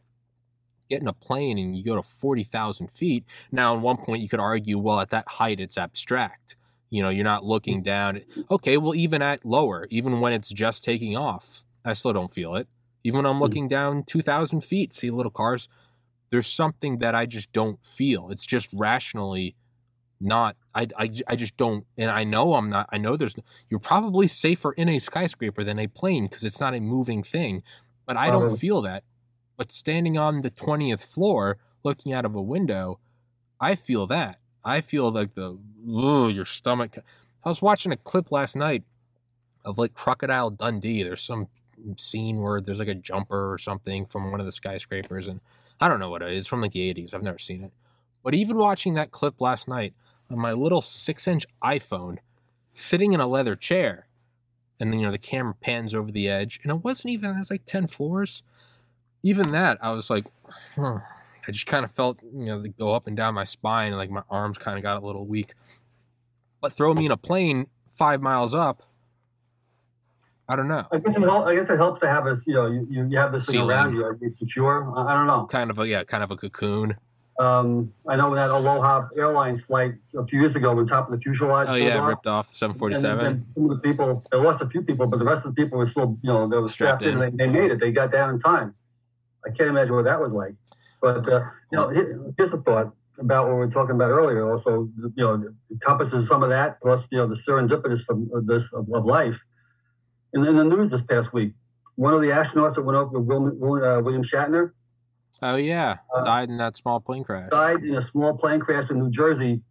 getting a plane and you go to 40,000 feet. Now, at one point you could argue, well, at that height, it's abstract. You know, you're not looking down. Okay. Well, even at lower, even when it's just taking off, I still don't feel it. Even when I'm looking down 2,000 feet, see little cars, there's something that I just don't feel. It's just rationally not, I just don't, and I know I'm not, I know there's, you're probably safer in a skyscraper than a plane because it's not a moving thing, but I don't feel that. But standing on the 20th floor, looking out of a window, I feel that. I feel like your stomach. I was watching a clip last night of like Crocodile Dundee. There's some scene where there's like a jumper or something from one of the skyscrapers, and I don't know what it is, from like the 80s. I've never seen it. But even watching that clip last night on my little 6-inch iPhone, sitting in a leather chair, and then, you know, the camera pans over the edge, and it was like 10 floors. Even that, I was like, I just kind of felt, you know, they go up and down my spine, and like my arms kind of got a little weak. But throw me in a plane 5 miles up, I don't know. I guess it helps to have a, you know, you have this ceiling thing around you. Are you secure? I don't know. Kind of a cocoon. I know that Aloha Airlines flight a few years ago, on top of the fuselage. Oh yeah, ripped off the 747. And some of the people, they lost a few people, but the rest of the people were still, you know, they were strapped in. They made it. They got down in time. I can't imagine what that was like. But you know, here's a thought about what we were talking about earlier. Also, you know, it encompasses some of that, plus, you know, the serendipitous of life. And in the news this past week, one of the astronauts that went over with William Shatner. Oh, yeah. Died in that small plane crash. Died in a small plane crash in New Jersey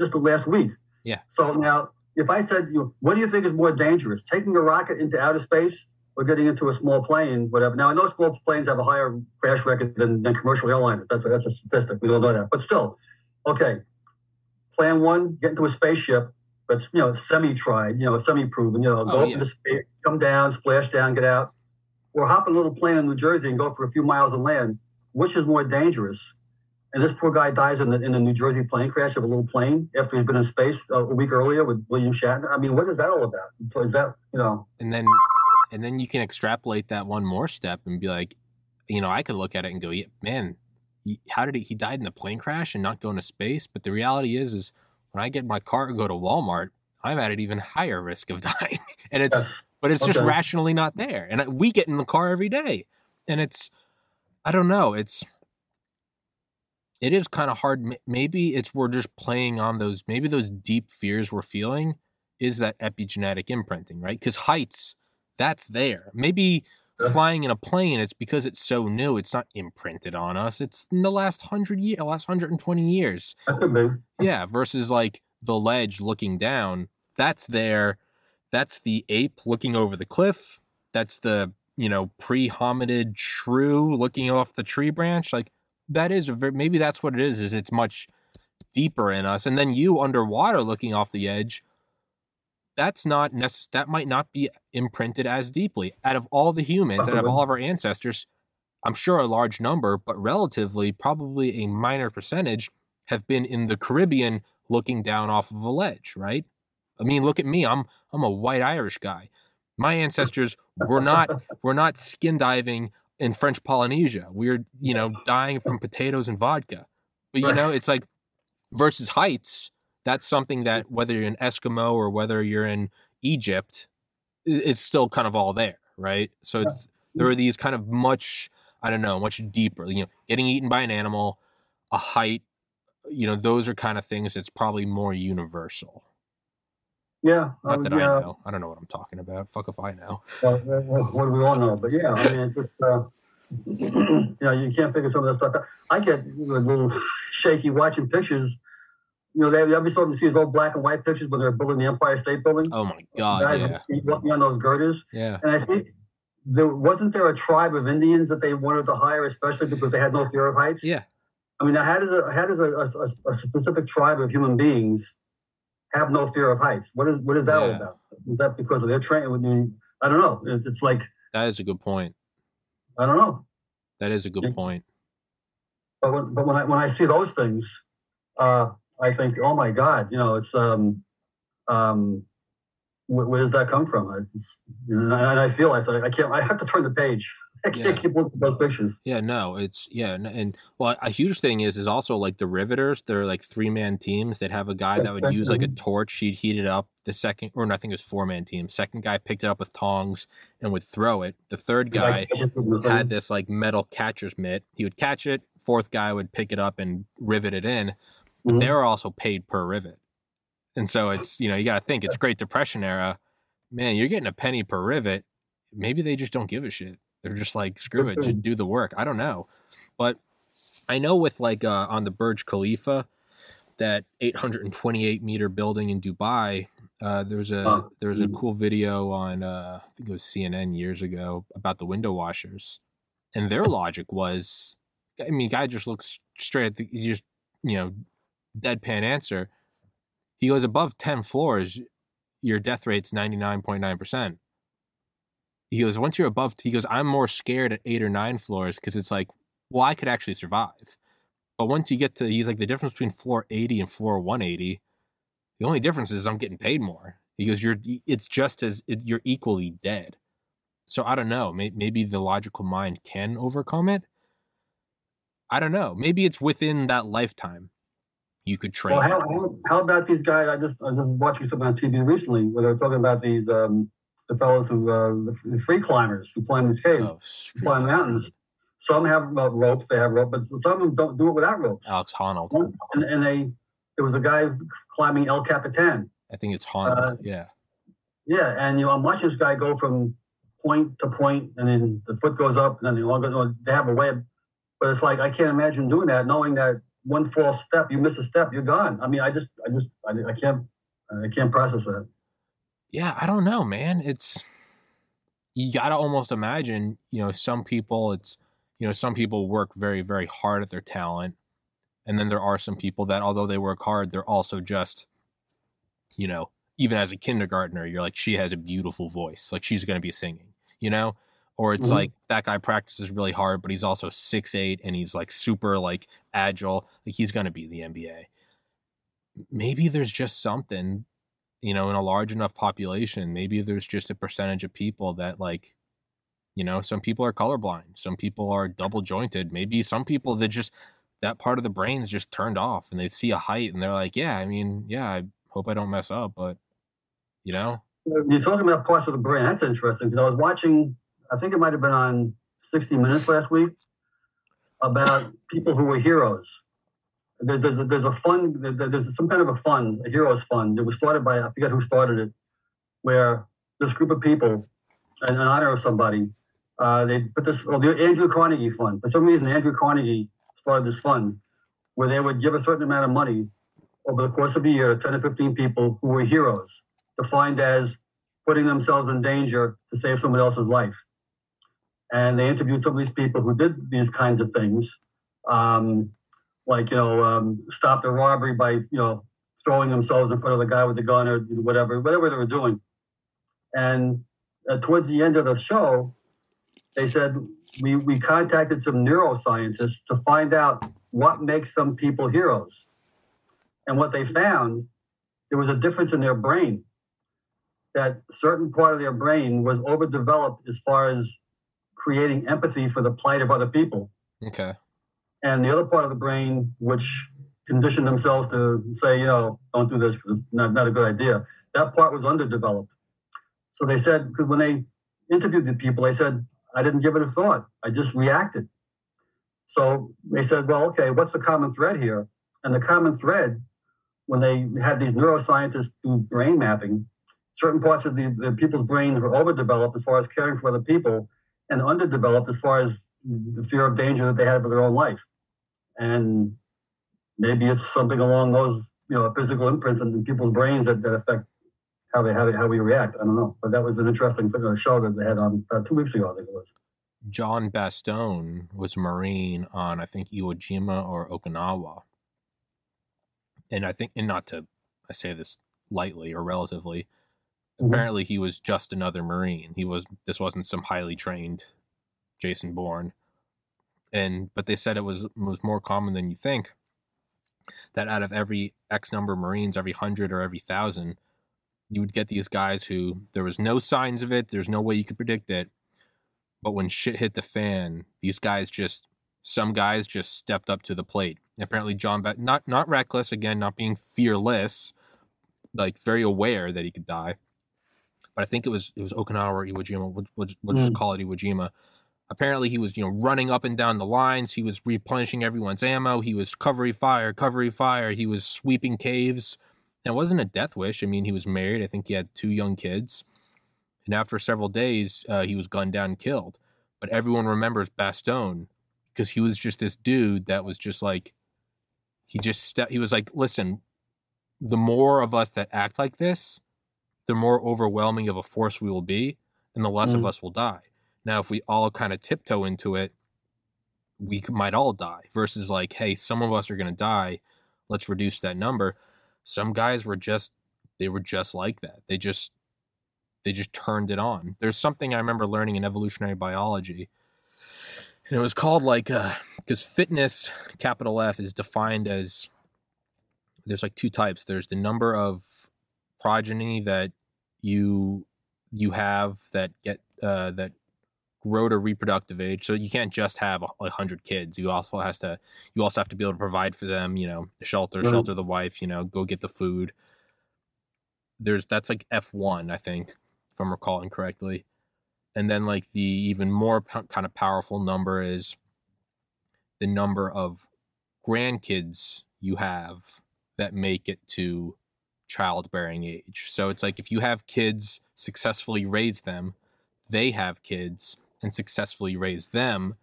just the last week. Yeah. So now, if I said, you know, what do you think is more dangerous, taking a rocket into outer space or getting into a small plane, whatever? Now, I know small planes have a higher crash record than commercial airliners. That's a statistic. We don't know that. But still, okay, plan one, get into a spaceship. But, you know, semi-tried, you know, semi-proven, you know, go up into space, come down, splash down, get out. Or hop in a little plane in New Jersey and go for a few miles and land. Which is more dangerous? And this poor guy dies in the New Jersey plane crash of a little plane after he's been in space a week earlier with William Shatner. I mean, what is that all about? Is that, you know? And then you can extrapolate that one more step and be like, you know, I could look at it and go, yeah, man, how did he died in the plane crash and not go into space? But the reality is when I get my car and go to Walmart, I'm at an even higher risk of dying. And it's but it's just rationally not there. And we get in the car every day. And it's, I don't know, it is kind of hard. Maybe it's, we're just playing on those, maybe those deep fears we're feeling is that epigenetic imprinting, right? Because heights, that's there. Maybe flying in a plane, it's because it's so new, it's not imprinted on us. It's in the last 120 years. That could be. Yeah, versus like the ledge looking down. That's there. That's the ape looking over the cliff. That's the, pre-hominid shrew looking off the tree branch. Like, that is, maybe that's what it is it's much deeper in us. And then you underwater looking off the edge, that's not that might not be imprinted as deeply. Out of all the humans, out of all of our ancestors, I'm sure a large number, but relatively probably a minor percentage have been in the Caribbean looking down off of a ledge, right? I mean, look at me. I'm a white Irish guy. My ancestors were not skin diving in French Polynesia. We're, dying from potatoes and vodka. But, it's like versus heights. That's something that whether you're in Eskimo or whether you're in Egypt, it's still kind of all there, right? So there are these kind of much deeper, getting eaten by an animal, a height, those are kind of things that's probably more universal. Yeah. I know. I don't know what I'm talking about. Fuck if I know. What do we all know? But yeah, I mean, it's just, you can't think of some of that stuff. I get a little shaky watching pictures. Every so often you see these old black and white pictures when they're building the Empire State Building. Oh, my God, guys walking on those girders. Yeah. And I think, wasn't there a tribe of Indians that they wanted to hire, especially because they had no fear of heights? Yeah. I mean, how does a specific tribe of human beings have no fear of heights? What is that all about? Is that because of their training? I don't know. It's like... That is a good point. I don't know. That is a good point. But when I see those things... I think, oh my God, it's where does that come from? And I feel like I can't. I have to turn the page. I can't keep looking at those pictures. Yeah, no, it's and well, a huge thing is also like the riveters. They're like 3-man teams that have a guy that would use like a torch. He'd heat it up. The second, or nothing, it was 4-man team. Second guy picked it up with tongs and would throw it. The third guy had this like metal catcher's mitt. He would catch it. Fourth guy would pick it up and rivet it in. But they were also paid per rivet. And so it's, you got to think, it's Great Depression era. Man, you're getting a penny per rivet. Maybe they just don't give a shit. They're just like, screw it, just do the work. I don't know. But I know with like on the Burj Khalifa, that 828-meter building in Dubai, there was a cool video on, I think it was CNN years ago, about the window washers. And their logic was, I mean, guy just looks straight at the, he just, deadpan answer. He goes, above 10 floors, your death rate's 99.9%. He goes, once you're above, I'm more scared at 8 or 9 floors because it's like, well, I could actually survive. But once you get to, he's like, the difference between floor 80 and floor 180, the only difference is I'm getting paid more. He goes, you're equally dead. So I don't know. Maybe the logical mind can overcome it. I don't know. Maybe it's within that lifetime. You could train. Well, how about these guys? I was watching something on TV recently where they were talking about these the fellows who the free climbers who climb these caves, climb mountains. Some have ropes. They have rope, but some of them don't do it without ropes. Alex Honnold. And there was a guy climbing El Capitan. I think it's Honnold. Yeah, and I'm watching this guy go from point to point, and then the foot goes up, and then they have a web. But it's like I can't imagine doing that, knowing that one false step, you miss a step, you're gone. I mean, I can't process that. Yeah, I don't know, man. It's, you gotta almost imagine, some people, it's, some people work very, very hard at their talent, and then there are some people that, although they work hard, they're also just, even as a kindergartner, you're like, she has a beautiful voice, like she's gonna be singing, Or it's like that guy practices really hard, but he's also 6'8" and he's like super like agile. Like he's going to be the NBA. Maybe there's just something, in a large enough population, maybe there's just a percentage of people that like, some people are colorblind. Some people are double jointed. Maybe some people that just, that part of the brain is just turned off and they see a height and they're like, I hope I don't mess up, but You're talking about parts of the brain. That's interesting, because I was watching, I think it might have been on 60 Minutes last week, about people who were heroes. There's a fund, there's some kind of a fund, a heroes fund. It was started by, I forget who started it, where this group of people, in honor of somebody, they put this, well, the Andrew Carnegie Fund. For some reason, Andrew Carnegie started this fund where they would give a certain amount of money over the course of a year, 10 to 15 people who were heroes, defined as putting themselves in danger to save someone else's life. And they interviewed some of these people who did these kinds of things, like, you know, stopped a robbery by, you know, throwing themselves in front of the guy with the gun or whatever they were doing. And towards the end of the show, they said, we contacted some neuroscientists to find out what makes some people heroes. And what they found, there was a difference in their brain, that certain part of their brain was overdeveloped as far as creating empathy for the plight of other people. Okay. And the other part of the brain, which conditioned themselves to say, you know, don't do this, it's not a good idea. That part was underdeveloped. So they said, because when they interviewed the people, they said, I didn't give it a thought. I just reacted. So they said, well, okay, what's the common thread here? And the common thread, when they had these neuroscientists do brain mapping, certain parts of the people's brains were overdeveloped as far as caring for other people, and underdeveloped as far as the fear of danger that they had for their own life. And maybe it's something along those, you know, physical imprints in people's brains that affect how we react. I don't know. But that was an interesting show that they had on about 2 weeks ago, I think it was. John Bastogne was a Marine on, I think, Iwo Jima or Okinawa. And I think, and not to, I say this lightly or relatively, apparently he was just another Marine. This wasn't some highly trained Jason Bourne. But they said it was more common than you think, that out of every X number of Marines, every 100 or every 1,000, you would get these guys who there was no signs of it. There's no way you could predict it. But when shit hit the fan, some guys just stepped up to the plate. And apparently John, not reckless, again, not being fearless, like very aware that he could die. But I think it was Okinawa or Iwo Jima. We'll just call it Iwo Jima. Apparently he was, you know, running up and down the lines. He was replenishing everyone's ammo. He was covering fire. He was sweeping caves. And it wasn't a death wish. I mean, he was married. I think he had 2 young kids. And after several days, he was gunned down and killed. But everyone remembers Bastogne because he was just this dude that was just like, he was like, listen, the more of us that act like this, the more overwhelming of a force we will be, and the less of us will die. Now, if we all kind of tiptoe into it, we might all die, versus like, hey, some of us are going to die. Let's reduce that number. Some guys were just like that. They just turned it on. There's something I remember learning in evolutionary biology, and it was called like, because fitness, capital F, is defined as, there's like 2 types. There's the number of progeny that you have that get that grow to reproductive age. So you can't just have 100 kids. You also have to be able to provide for them, you know, shelter the wife, you know, go get the food. That's like F1, I think, if I'm recalling correctly. And then like the even more kind of powerful number is the number of grandkids you have that make it to childbearing age. So it's like if you have kids, successfully raise them, they have kids and successfully raise them,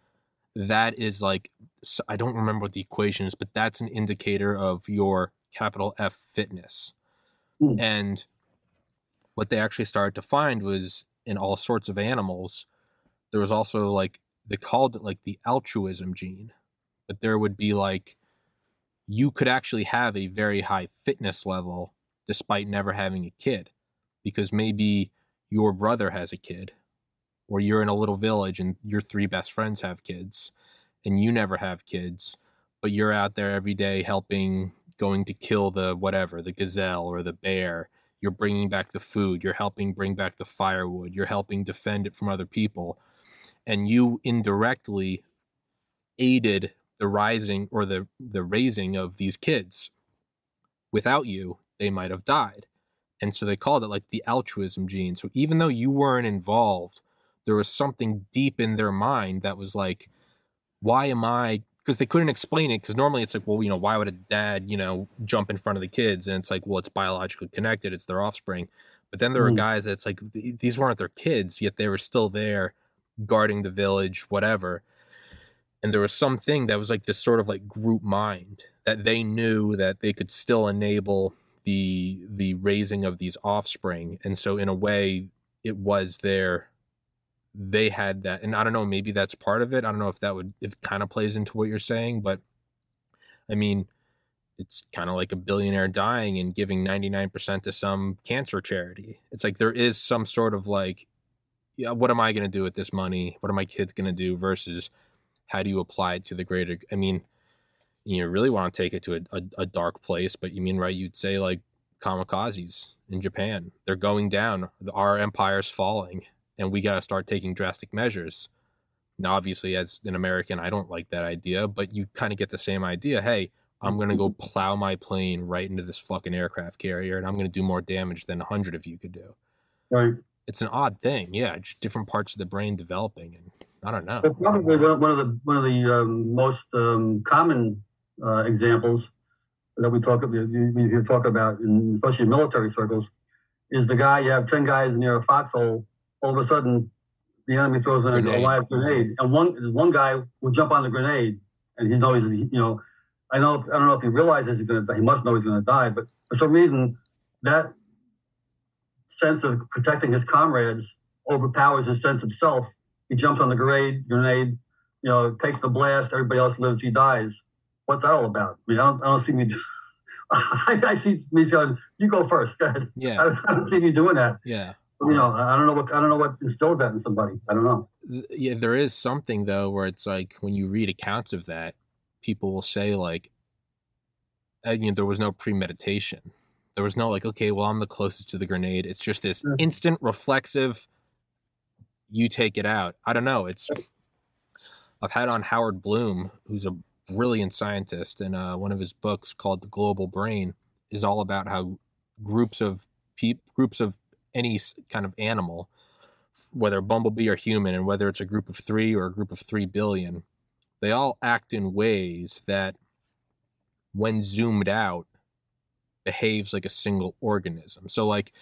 that is like, I don't remember what the equation is, but that's an indicator of your capital F fitness. And what they actually started to find was in all sorts of animals, there was also like, they called it like the altruism gene, but there would be like, you could actually have a very high fitness level despite never having a kid, because maybe your brother has a kid, or you're in a little village and your 3 best friends have kids and you never have kids, but you're out there every day helping, going to kill the gazelle or the bear. You're bringing back the food. You're helping bring back the firewood. You're helping defend it from other people. And you indirectly aided the rising or the raising of these kids. Without you, they might have died. And so they called it like the altruism gene. So even though you weren't involved, there was something deep in their mind that was like, why am I? Because they couldn't explain it. Because normally it's like, well, you know, why would a dad, you know, jump in front of the kids? And it's like, well, it's biologically connected. It's their offspring. But then there were guys that's like, these weren't their kids, yet they were still there guarding the village, whatever. And there was something that was like this sort of like group mind that they knew that they could still enable the raising of these offspring. And so in a way, it was their... they had that. And I don't know, maybe that's part of it. I don't know if that would, if it kind of plays into what you're saying, but I mean, it's kind of like a billionaire dying and giving 99% to some cancer charity. It's like, there is some sort of like, yeah, what am I going to do with this money? What are my kids going to do versus how do you apply it to the greater? I mean, you really want to take it to a dark place, but you mean, right. You'd say like kamikazes in Japan, they're going down. Our empire's falling. And we got to start taking drastic measures. Now, obviously, as an American, I don't like that idea, but you kind of get the same idea. Hey, I'm going to go plow my plane right into this fucking aircraft carrier, and I'm going to do more damage than 100 of you could do. Right. It's an odd thing. Yeah, just different parts of the brain developing. And I don't know. But probably one of the most common examples that we talk about, in, especially in military circles, is the guy, you have 10 guys near a foxhole. All of a sudden, the enemy throws in a live grenade, and one guy will jump on the grenade, and he knows, you know, I don't know if he realizes he's going to, he must know he's going to die, but for some reason, that sense of protecting his comrades overpowers his sense of self. He jumps on the grenade, you know, takes the blast. Everybody else lives, he dies. What's that all about? I mean, I don't see me. I see me going, you go first, go ahead. Yeah. I don't see you doing that. Yeah. You know, I don't know what instilled that in somebody. I don't know. Yeah, there is something though where it's like when you read accounts of that, people will say like, you know, there was no premeditation. There was no like, okay, well, I'm the closest to the grenade. It's just this instant reflexive. You take it out. I don't know. It's. I've had on Howard Bloom, who's a brilliant scientist, and one of his books called The Global Brain is all about how groups of any kind of animal, whether bumblebee or human, and whether it's a group of three or a group of 3 billion, they all act in ways that, when zoomed out, behaves like a single organism. So like,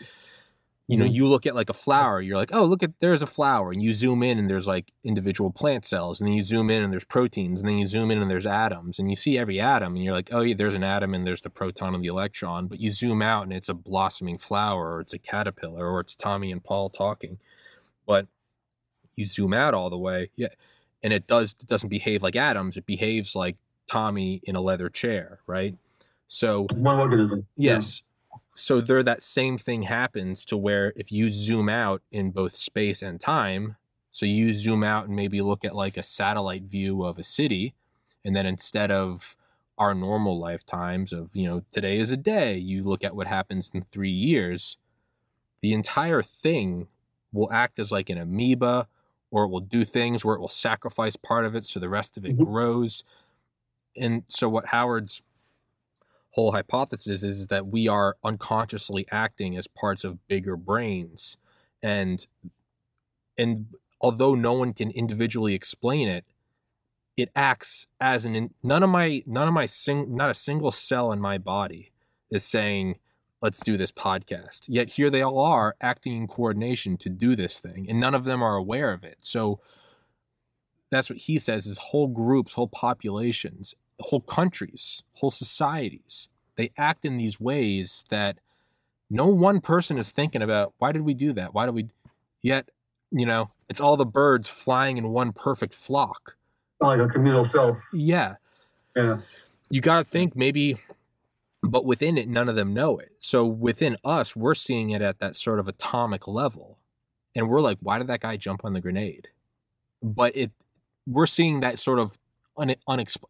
you know, you look at like a flower, you're like, oh, look at, there's a flower, and you zoom in and there's like individual plant cells, and then you zoom in and there's proteins, and then you zoom in and there's atoms, and you see every atom and you're like, oh yeah, there's an atom and there's the proton and the electron, but you zoom out and it's a blossoming flower, or it's a caterpillar, or it's Tommy and Paul talking, but you zoom out all the way. Yeah. And it doesn't behave like atoms. It behaves like Tommy in a leather chair. Right. So one organism. Yes. Yeah. So there, that same thing happens to where if you zoom out in both space and time, so you zoom out and maybe look at like a satellite view of a city, and then instead of our normal lifetimes of, you know, today is a day, you look at what happens in 3 years, the entire thing will act as like an amoeba, or it will do things where it will sacrifice part of it so the rest of it grows. And so what Howard's whole hypothesis is that we are unconsciously acting as parts of bigger brains, and although no one can individually explain it, it acts as not a single cell in my body is saying, let's do this podcast, yet here they all are acting in coordination to do this thing, and none of them are aware of it. So that's what he says is whole groups, whole populations, whole countries, whole societies, they act in these ways that no one person is thinking about. Why did we do that? Why did we? Yet, you know, it's all the birds flying in one perfect flock. Like a communal self. Yeah. Yeah. You got to think maybe, but within it, none of them know it. So within us, we're seeing it at that sort of atomic level. And we're like, why did that guy jump on the grenade? But we're seeing that sort of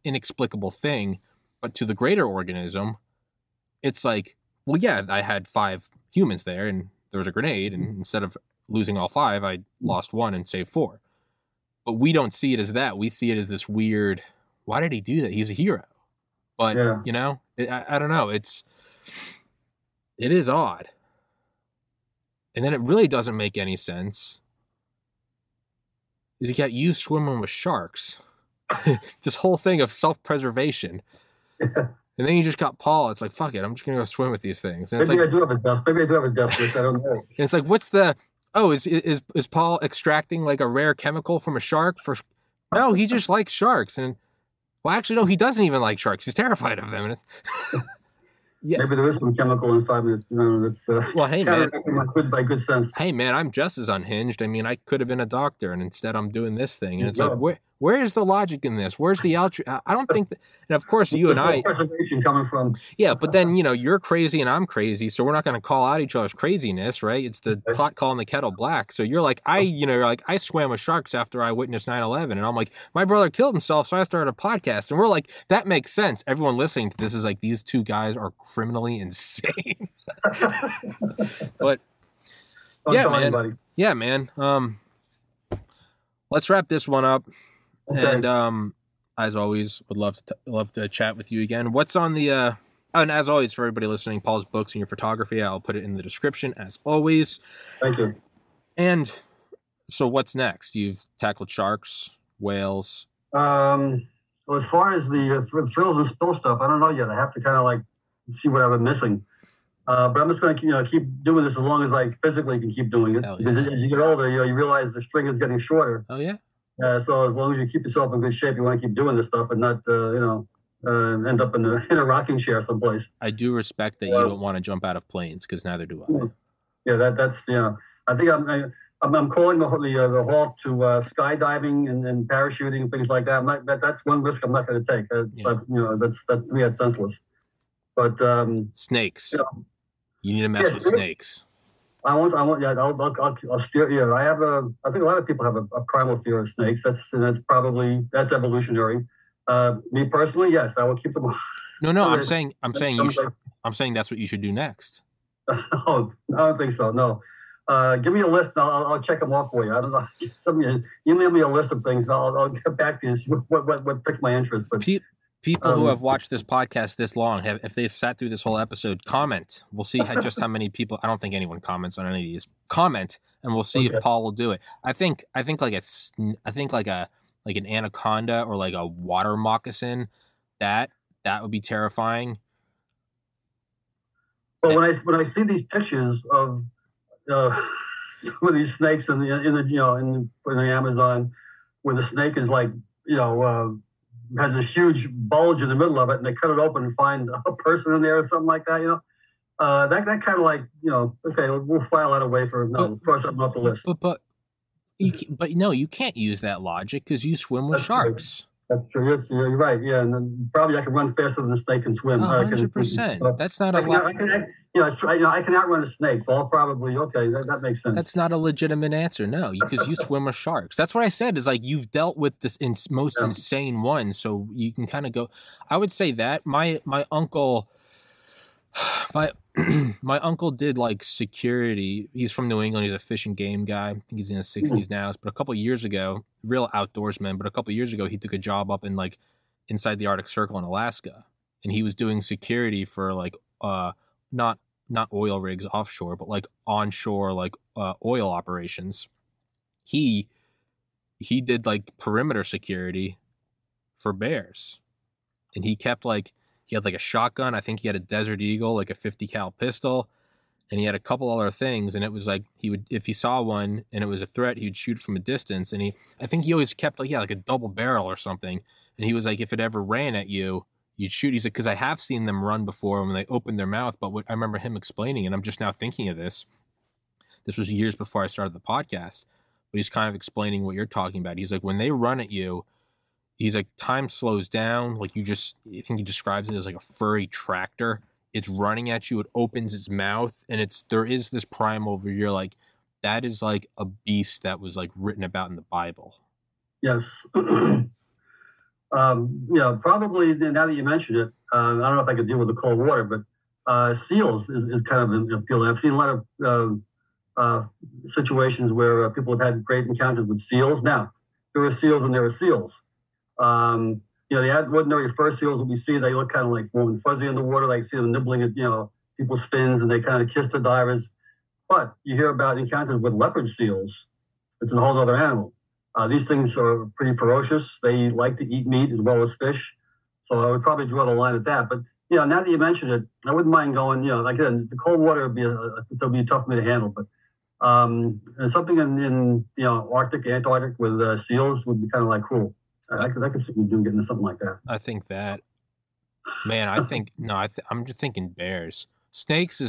inexplicable thing, but to the greater organism, it's like, well, yeah, I had 5 humans there and there was a grenade, and instead of losing all 5, I lost 1 and saved 4. But we don't see it as that. We see it as this weird, why did he do that? He's a hero. But, yeah. You know, I don't know. It is odd. And then it really doesn't make any sense is you got you swimming with sharks. This whole thing of self-preservation. And then you just got Paul. It's like, fuck it. I'm just going to go swim with these things. And maybe, it's like, maybe I do have a death wish. I don't know. And it's like, what's the, oh, is Paul extracting like a rare chemical from a shark? For no, he just likes sharks. And well, actually, no, he doesn't even like sharks. He's terrified of them. And it's, yeah. Maybe there is some chemical in 5 minutes. No, that's, well, hey, man. By good sense. Hey, man, I'm just as unhinged. I mean, I could have been a doctor, and instead I'm doing this thing. And it's like, where is the logic in this? Where's the altruism? I don't think that. And of course, you and I. Where's the preservation coming from? Yeah, but then, you know, you're crazy and I'm crazy, so we're not going to call out each other's craziness, right? It's the pot calling the kettle black. So you're like, I swam with sharks after I witnessed 9/11. And I'm like, my brother killed himself, so I started a podcast. And we're like, that makes sense. Everyone listening to this is like, these two guys are criminally insane. But yeah, man. Yeah, man. Let's wrap this one up. Okay. And as always, would love to chat with you again. What's on the and as always, for everybody listening, Paul's books and your photography, I'll put it in the description as always. Thank you. And so what's next? You've tackled sharks, whales. So as far as the thrills and spill stuff, I don't know yet. I have to kind of like see what I've been missing. But I'm just going to keep doing this as long as I physically can keep doing it. Yeah. Because as you get older, you realize the string is getting shorter. Oh, yeah. So as long as you keep yourself in good shape, you want to keep doing this stuff and not, end up in a rocking chair someplace. I do respect that you don't want to jump out of planes, because neither do I. Yeah, that's. I think I'm calling the halt to skydiving and parachuting and things like that. That's one risk I'm not going to take. That's senseless. But snakes. You need to mess with snakes. I'll steer. Yeah, I think a lot of people have a primal fear of snakes. That's probably evolutionary. Me personally, yes, I will keep them. No, I'm saying that's what you should do next. Oh, I don't think so. No, give me a list. And I'll check them off for you. I don't know. Email me a list of things. I'll get back to you. See what piques my interest. But people who have watched this podcast this long, if they've sat through this whole episode, comment. We'll see how many people. I don't think anyone comments on any of these. Comment, and we'll see if Paul will do it. I think like an anaconda or like a water moccasin. That would be terrifying. Well, when I see these pictures of some of these snakes in the Amazon, where the snake is like has this huge bulge in the middle of it, and they cut it open and find a person in there or something like that, that kind of like, okay, we'll file that away for now. Cross something off the list. But no, you can't use that logic because you swim with sharks. True. That's true. You're right. Yeah, and then probably I can run faster than a snake and swim. 100%. That's not a logic. I can outrun a snake, so I'll probably, okay, that makes sense. That's not a legitimate answer, no, because you swim with sharks. That's what I said, is like you've dealt with this most insane one, so you can kind of go. I would say that my uncle, my uncle did like security. He's from New England. He's a fish and game guy. I think he's in his 60s now. But a couple of years ago, real outdoorsman. But a couple of years ago, he took a job up in like inside the Arctic Circle in Alaska, and he was doing security for like not oil rigs offshore, but like onshore, like oil operations. He did like perimeter security for bears, and he kept like. He had like a shotgun. I think he had a Desert Eagle, like a 50 cal pistol, and he had a couple other things. And it was like he would, if he saw one and it was a threat, he would shoot from a distance. And I think he always kept like a double barrel or something. And he was like, if it ever ran at you, you'd shoot. He's like, because I have seen them run before when they opened their mouth. But what I remember him explaining, and I'm just now thinking of this. This was years before I started the podcast, but he's kind of explaining what you're talking about. He's like, when they run at you. He's like, time slows down. Like I think he describes it as like a furry tractor. It's running at you. It opens its mouth, and there is this primal where you're like, that is like a beast that was like written about in the Bible. Yes. Probably now that you mentioned it, I don't know if I could deal with the cold water, but seals is kind of appealing. I've seen a lot of situations where people have had great encounters with seals. Now, there are seals and there are seals. The ordinary fur seals that we see, they look kind of like warm and fuzzy in the water. Like see them nibbling at, people's fins, and they kind of kiss the divers. But you hear about encounters with leopard seals. It's a whole other animal. These things are pretty ferocious. They like to eat meat as well as fish. So I would probably draw the line at that. But, you know, now that you mentioned it, I wouldn't mind going, you know, again, the cold water would be a tough for me to handle. But something in, you know, Arctic, Antarctic with seals would be kind of like cool. I could see me doing getting something like that. I think that, man, I think, no, I'm just thinking bears. Snakes,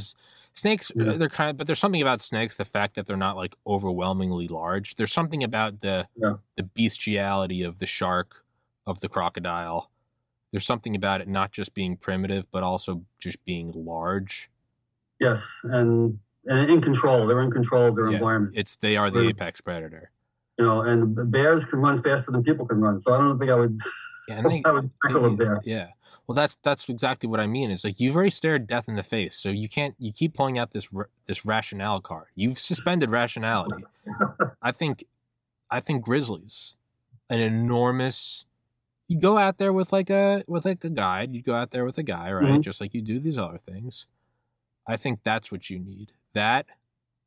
yeah. They're kind of, but there's something about snakes, the fact that they're not like overwhelmingly large. There's something about the bestiality of the shark, of the crocodile. There's something about it not just being primitive, but also just being large. Yes, and in control. They're in control of their environment. They are the apex predator. You know, and bears can run faster than people can run. So I don't think I would. Yeah, I would tackle a bear. Yeah. Well, that's exactly what I mean. It's like you've already stared death in the face, so you can't. You keep pulling out this rationale card. You've suspended rationality. I think grizzlies, an enormous. You go out there with like a guide. You go out there with a guy, right? Mm-hmm. Just like you do these other things. I think that's what you need. That.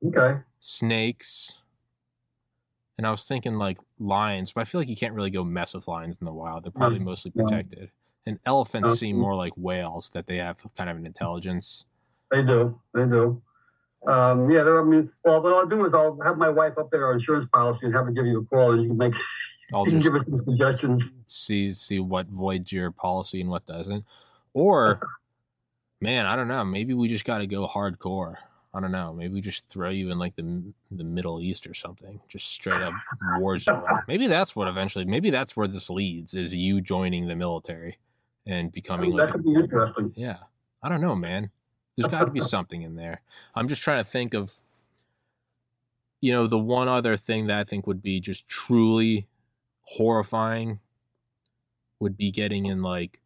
Okay. Snakes. And I was thinking like lions, but I feel like you can't really go mess with lions in the wild. They're probably mostly protected. And elephants seem more like whales, that they have kind of an intelligence. They do. What I'll do is I'll have my wife up there, our insurance policy, and have her give you a call, and you can make. You can give us some suggestions. See what voids your policy and what doesn't. Or, man, I don't know. Maybe we just got to go hardcore. I don't know. Maybe we just throw you in like the Middle East or something, just straight up war zone. Maybe that's where this leads, is you joining the military and becoming. That could be interesting. Yeah, I don't know, man. There's got to be something in there. I'm just trying to think of, you know, the one other thing that I think would be just truly horrifying would be getting in like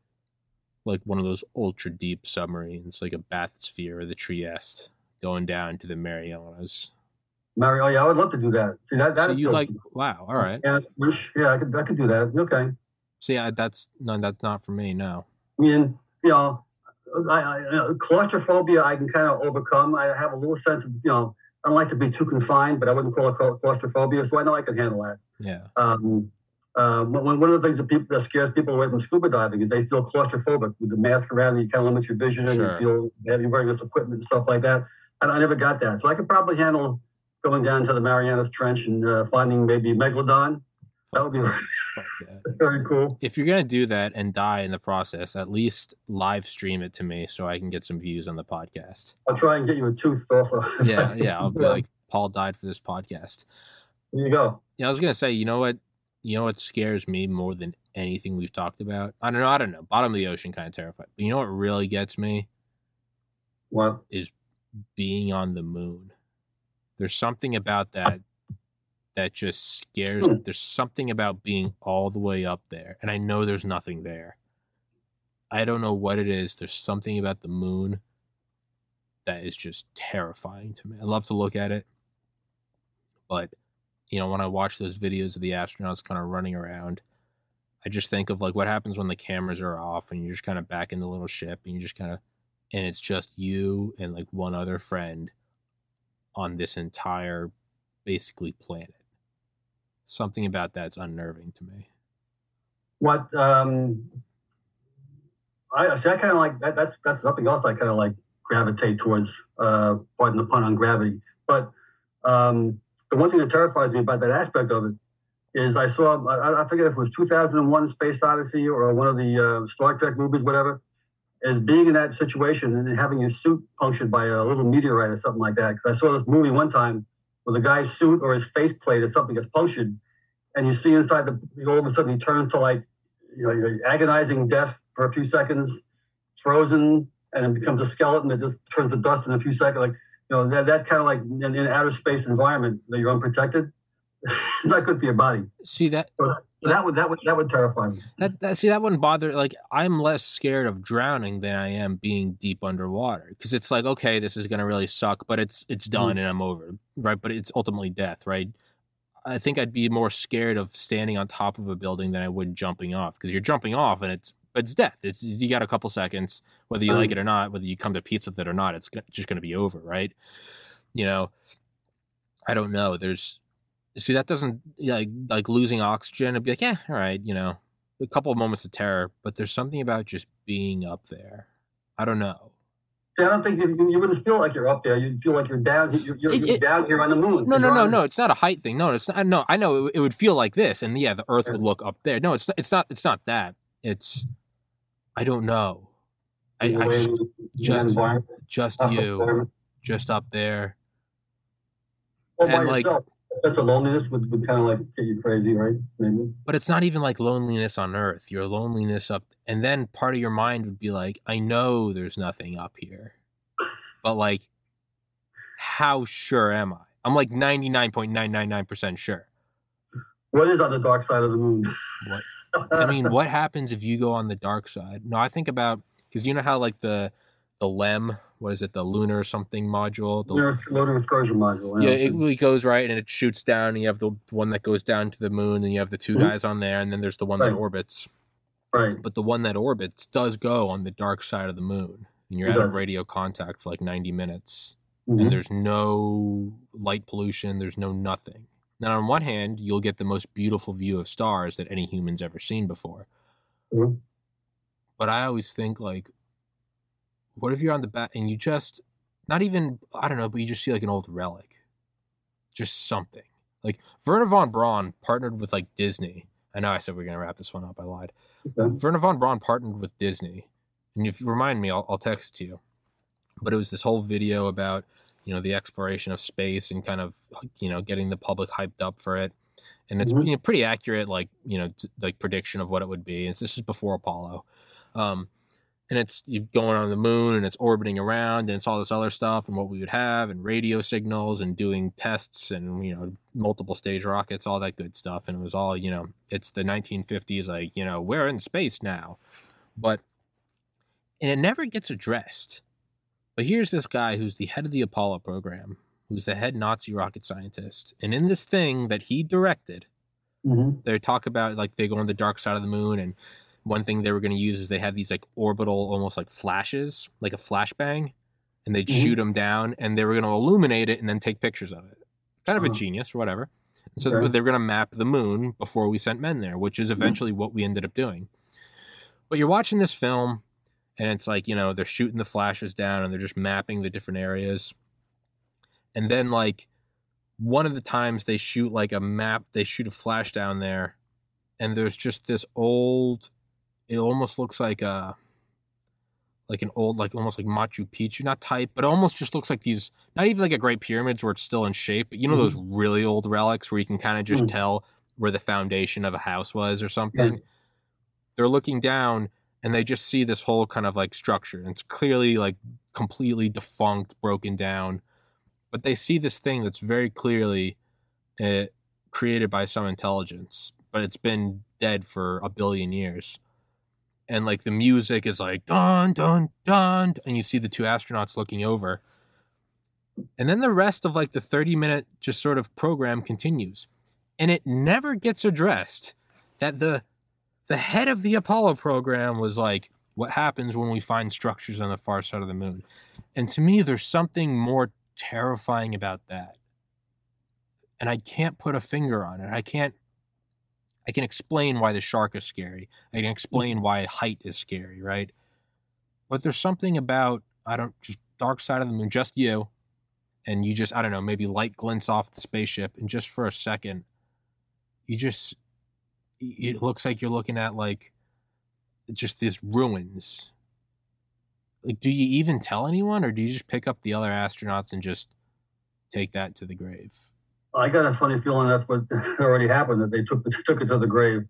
one of those ultra deep submarines, like a Bathysphere or the Trieste, going down to the Marianas. Oh yeah, I would love to do that. See, that you like? Wow, all right. Yeah, I could do that. Okay. See, that's not for me. No. I mean, you know, claustrophobia I can kind of overcome. I have a little sense of, you know, I don't like to be too confined, but I wouldn't call it claustrophobia, so I know I can handle that. Yeah. One of the things that scares people away from scuba diving is they feel claustrophobic with the mask around, and you kind of limit your vision, and you feel heavy wearing this equipment and stuff like that. And I never got that. So I could probably handle going down to the Mariana Trench and finding maybe Megalodon. That would be very cool. If you're going to do that and die in the process, at least live stream it to me so I can get some views on the podcast. I'll try and get you a tooth also. Yeah. I'll be like, Paul died for this podcast. There you go. Yeah, I was going to say, you know what scares me more than anything we've talked about? I don't know. Bottom of the ocean kind of terrified. But you know what really gets me? What? Is being on the moon. There's something about that just scares me. There's something about being all the way up there, and I know there's nothing there. I don't know what it is. There's something about the moon that is just terrifying to me. I love to look at it, but you know, when I watch those videos of the astronauts kind of running around, I just think of like what happens when the cameras are off and you're just kind of back in the little ship, and you just kind of, and it's just you and like one other friend on this entire basically planet. Something about that's unnerving to me. What I kind of like that. That's something else I kind of like gravitate towards. Pardon the pun on gravity, but the one thing that terrifies me about that aspect of it is I saw, I forget if it was 2001 Space Odyssey or one of the Star Trek movies, whatever. Is being in that situation and having your suit punctured by a little meteorite or something like that. Because I saw this movie one time with a guy's suit or his faceplate or something gets punctured, and you see inside all of a sudden he turns to like, you know, you're agonizing death for a few seconds, frozen, and it becomes a skeleton that just turns to dust in a few seconds. Like, you know, that kind of like in outer space environment that you're unprotected, it's not good for your body. See that. That would terrify me. That wouldn't bother. Like, I'm less scared of drowning than I am being deep underwater, because it's like, okay, this is gonna really suck, but it's done and I'm over, right? But it's ultimately death, right? I think I'd be more scared of standing on top of a building than I would jumping off, because you're jumping off and it's death. It's, you got a couple seconds, whether you like it or not, whether you come to peace with it or not, it's just gonna be over, right? you know, I don't know. See, that doesn't, like losing oxygen. I'd be like, yeah, all right, you know, a couple of moments of terror. But there's something about just being up there. I don't know. See, I don't think you wouldn't feel like you're up there. You'd feel like you're down. You're down here on the moon. No. It's not a height thing. No, it's not. No, I know it would feel like this, and yeah, the Earth would look up there. No, it's not that. It's, I don't know. Just up there. All by yourself. That's a loneliness would kind of like get you crazy, right? Maybe. But it's not even like loneliness on Earth. Your loneliness up, and then part of your mind would be like, I know there's nothing up here, but like, how sure am I? I'm like 99.999% sure. What is on the dark side of the moon? What happens if you go on the dark side? No, I think about, because you know how like the LEM. What is it? The lunar something module. The lunar excursion module. Yeah, it goes right and it shoots down. And you have the one that goes down to the moon, and you have the two guys on there, and then there's the one that orbits. Right. But the one that orbits does go on the dark side of the moon, and you're out of radio contact for like 90 minutes, and there's no light pollution. There's no nothing. Now, on one hand, you'll get the most beautiful view of stars that any human's ever seen before. Mm-hmm. But I always think like, what if you're on the back and you just, not even, I don't know, but you just see like an old relic, just something. Like Wernher von Braun partnered with like Disney. I know I said we're gonna wrap this one up. I lied. Okay. Wernher von Braun partnered with Disney, and if you remind me, I'll text it to you. But it was this whole video about, you know, the exploration of space and kind of, you know, getting the public hyped up for it, and it's pretty accurate, like, you know, like prediction of what it would be. And this is before Apollo. And it's going on the moon, and it's orbiting around, and it's all this other stuff, and what we would have, and radio signals, and doing tests, and, you know, multiple stage rockets, all that good stuff. And it was all, you know, it's the 1950s, like, you know, we're in space now. But, and it never gets addressed. But here's this guy who's the head of the Apollo program, who's the head Nazi rocket scientist. And in this thing that he directed, they talk about, like, they go on the dark side of the moon, and one thing they were going to use is they had these like orbital, almost like flashes, like a flashbang, and they'd shoot them down, and they were going to illuminate it and then take pictures of it. Kind of a genius or whatever. And so they were going to map the moon before we sent men there, which is eventually what we ended up doing. But you're watching this film, and it's like, you know, they're shooting the flashes down, and they're just mapping the different areas. And then like one of the times they shoot like a map, they shoot a flash down there, and there's just this old, it almost looks like a, like an old, like almost like Machu Picchu, not type, but it almost just looks like these, not even like a Great Pyramids where it's still in shape, but you know those really old relics where you can kind of just tell where the foundation of a house was or something. They're looking down, and they just see this whole kind of like structure, and it's clearly like completely defunct, broken down, but they see this thing that's very clearly created by some intelligence, but it's been dead for a billion years. And, like, the music is like, dun, dun, dun. And you see the two astronauts looking over. And then the rest of, like, the 30-minute just sort of program continues. And it never gets addressed that the head of the Apollo program was like, what happens when we find structures on the far side of the moon? And to me, there's something more terrifying about that. And I can't put a finger on it. I can explain why the shark is scary. I can explain why height is scary, right? But there's something about, just dark side of the moon, just you, and you just, I don't know, maybe light glints off the spaceship, and just for a second, you just, it looks like you're looking at, like, just these ruins. Like, do you even tell anyone, or do you just pick up the other astronauts and just take that to the grave? I got a funny feeling that's what already happened, that they took it to the grave.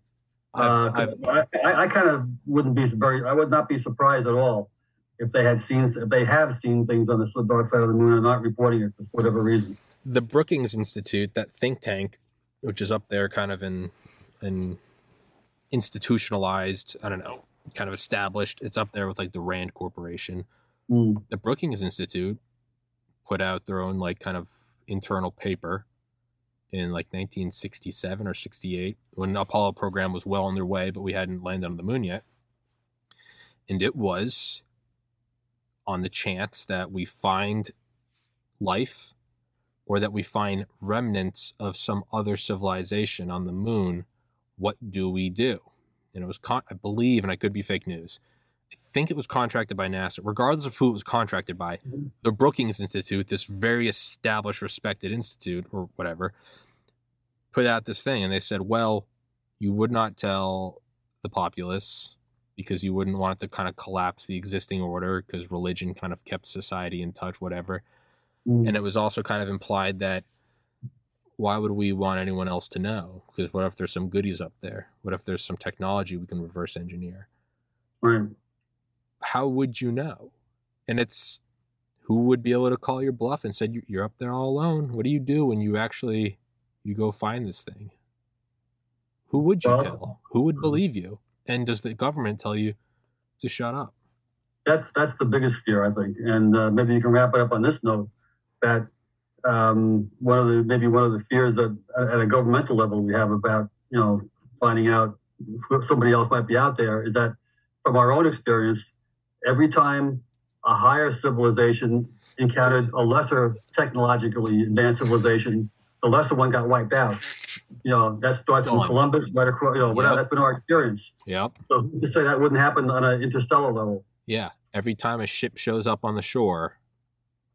I kind of wouldn't be very, I would not be surprised at all if they had seen, if they have seen things on the dark side of the moon and not reporting it for whatever reason. The Brookings Institute, that think tank, which is up there kind of in institutionalized, I don't know, kind of established. It's up there with like the Rand Corporation. The Brookings Institute put out their own like kind of internal paper in like 1967 or 68 when the Apollo program was well underway, but we hadn't landed on the moon yet. And it was on the chance that we find life or that we find remnants of some other civilization on the moon, what do we do? And it was, I believe, and I could be fake news, I think it was contracted by NASA. Regardless of who it was contracted by, the Brookings Institute, this very established, respected institute or whatever, put out this thing. And they said, well, you would not tell the populace because you wouldn't want it to kind of collapse the existing order because religion kind of kept society in touch, whatever. And it was also kind of implied that why would we want anyone else to know? Because what if there's some goodies up there? What if there's some technology we can reverse engineer? Right. How would you know? And it's who would be able to call your bluff and said, you're up there all alone. What do you do when you actually, you go find this thing? Who would you tell? Who would believe you? And does the government tell you to shut up? That's the biggest fear, I think. And maybe you can wrap it up on this note that one of the fears that at a governmental level we have about, you know, finding out if somebody else might be out there is that from our own experience, every time a higher civilization encountered a lesser technologically advanced civilization, the lesser one got wiped out. You know, that starts from Columbus right across, you know, whatever. Yep. That's been our experience. Yep. So just say that wouldn't happen on an interstellar level. Yeah. Every time a ship shows up on the shore,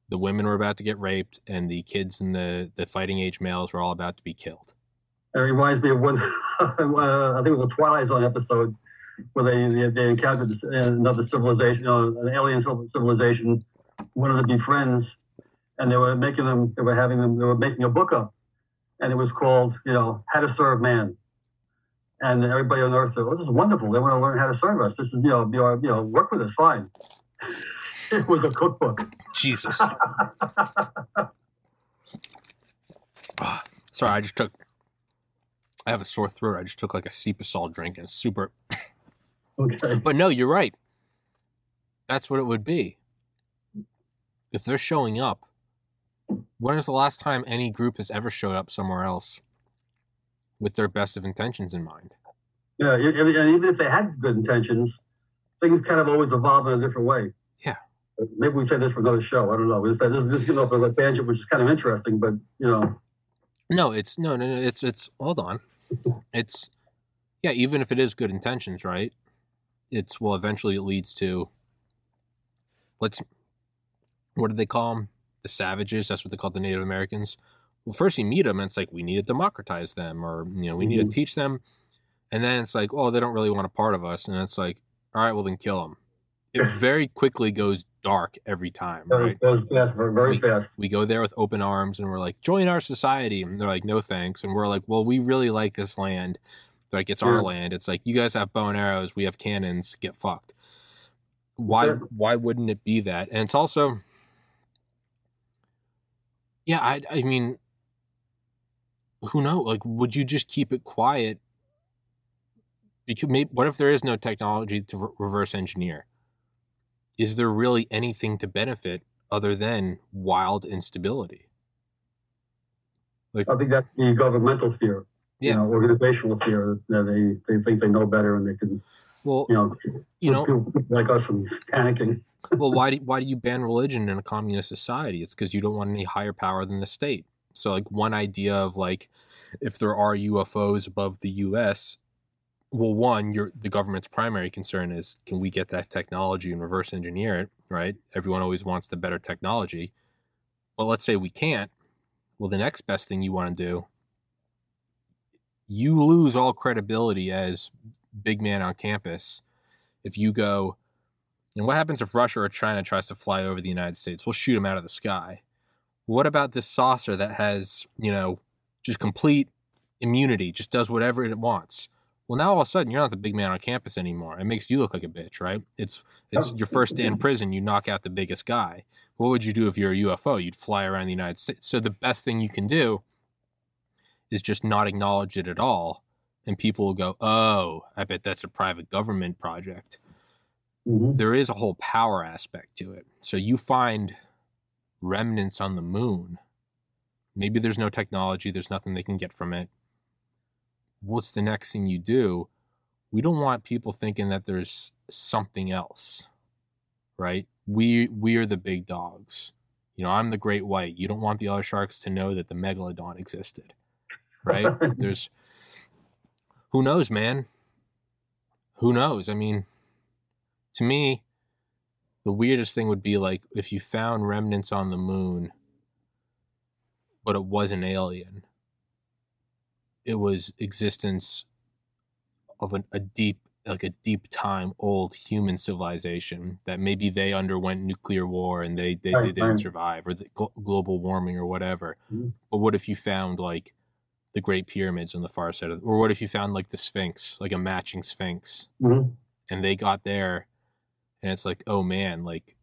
the women were about to get raped and the kids and the fighting age males were all about to be killed. It reminds me of one, I think it was a Twilight Zone episode where they encountered another civilization, an alien civilization, one of the befriends, and they were making a book up, and it was called, you know, How to Serve Man. And everybody on Earth said, "Oh, this is wonderful! They want to learn how to serve us. This is, you know, be our, you know, work with us, fine." It was a cookbook. Jesus. Sorry, I have a sore throat. I just took like a Cipasol drink and it's super. Okay. But no, you're right. That's what it would be. If they're showing up, when is the last time any group has ever showed up somewhere else with their best of intentions in mind? Yeah, and even if they had good intentions, things kind of always evolve in a different way. Yeah. Maybe we said this for another show. I don't know. This is going off a tangent, which is kind of interesting, but, you know. Hold on. It's, yeah, even if it is good intentions, right? It's, well, eventually it leads to, what do they call them? The savages. That's what they call the Native Americans. Well, first you meet them and it's like, we need to democratize them or, you know, we need to teach them. And then it's like, oh, they don't really want a part of us. And it's like, all right, well then kill them. It very quickly goes dark every time. Right? It goes fast, very fast. We go there with open arms and we're like, join our society. And they're like, no thanks. And we're like, well, we really like this land. They're like, it's our land. It's like, you guys have bow and arrows. We have cannons. Get fucked. Why wouldn't it be that? And it's also, yeah, I mean, who knows? Like, would you just keep it quiet? Because maybe, what if there is no technology to reverse engineer? Is there really anything to benefit other than wild instability? Like, I think that's the governmental fear, yeah, you know, organizational fear. That they think they know better and they can, you know, people like us from panicking. Well, why do you ban religion in a communist society? It's because you don't want any higher power than the state. So, like, one idea of like, if there are UFOs above the U.S. Well, one, the government's primary concern is, can we get that technology and reverse engineer it, right? Everyone always wants the better technology. Well, let's say we can't. Well, the next best thing you want to do, you lose all credibility as big man on campus if you go, and what happens if Russia or China tries to fly over the United States? We'll shoot them out of the sky. What about this saucer that has, you know, just complete immunity, just does whatever it wants? Well, now all of a sudden, you're not the big man on campus anymore. It makes you look like a bitch, right? It's your first day in prison, you knock out the biggest guy. What would you do if you're a UFO? You'd fly around the United States. So the best thing you can do is just not acknowledge it at all. And people will go, oh, I bet that's a private government project. Mm-hmm. There is a whole power aspect to it. So you find remnants on the moon. Maybe there's no technology. There's nothing they can get from it. What's the next thing you do? We don't want people thinking that there's something else, right? We are the big dogs. you know, I'm the great white. You don't want the other sharks to know that the megalodon existed, right? There's, who knows, man? Who knows? I mean, to me, the weirdest thing would be like if you found remnants on the moon, but it wasn't alien. It was existence of a deep time old human civilization that maybe they underwent nuclear war and they didn't survive, or the global warming or whatever. Mm-hmm. But what if you found like the Great Pyramids on the far side of, or what if you found like the Sphinx, like a matching Sphinx, mm-hmm. and they got there and it's like, oh man, like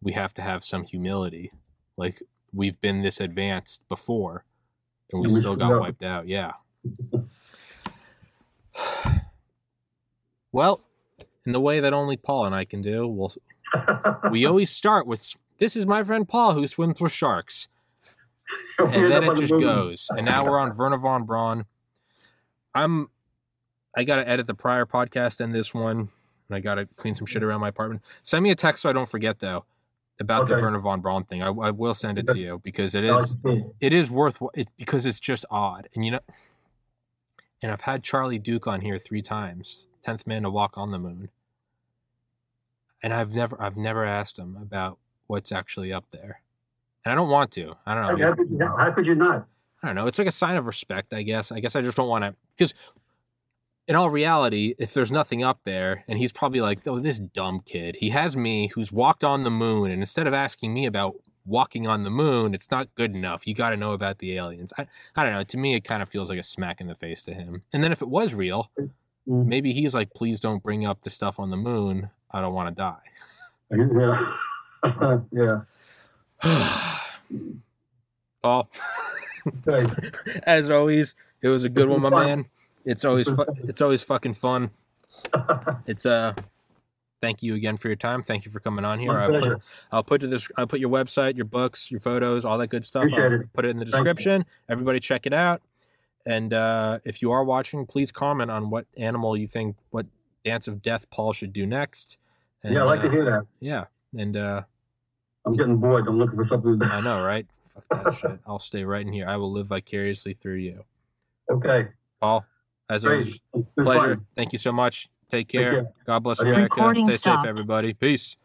we have to have some humility. Like we've been this advanced before and we still got wiped out. Yeah. Well, in the way that only Paul and I can do, we always start with, this is my friend Paul who swims with sharks. And then it just goes. And now we're on Wernher von Braun. I got to edit the prior podcast and this one. And I got to clean some shit around my apartment. Send me a text so I don't forget, though, about the Wernher von Braun thing. I will send it to you because it is worthwhile. Because it's just odd. And, you know, and I've had Charlie Duke on here 3 times. 10th man to walk on the moon, and I've never asked him about what's actually up there, and I don't want to. I don't know. How could you not? I don't know. It's like a sign of respect, I guess. I guess I just don't want to, because in all reality, if there's nothing up there, and he's probably like, "Oh, this dumb kid. He has me, who's walked on the moon, and instead of asking me about walking on the moon, it's not good enough. You got to know about the aliens." I don't know. To me, it kind of feels like a smack in the face to him. And then if it was real. Maybe he's like, please don't bring up the stuff on the moon. I don't want to die. Yeah. Yeah. Paul, as always, it was a good one, my man. It's always fucking fun. It's thank you again for your time. Thank you for coming on here. I'll put your website, your books, your photos, all that good stuff. I'll put it in the description. Everybody check it out. And if you are watching, please comment on what animal you think, what dance of death Paul should do next. And, yeah, I'd like to hear that. Yeah. And I'm getting bored. I'm looking for something. I know, right? Fuck that shit. I'll stay right in here. I will live vicariously through you. Okay. Paul, as always, pleasure. Fun. Thank you so much. Take care. God bless America. Stay safe, everybody. Peace.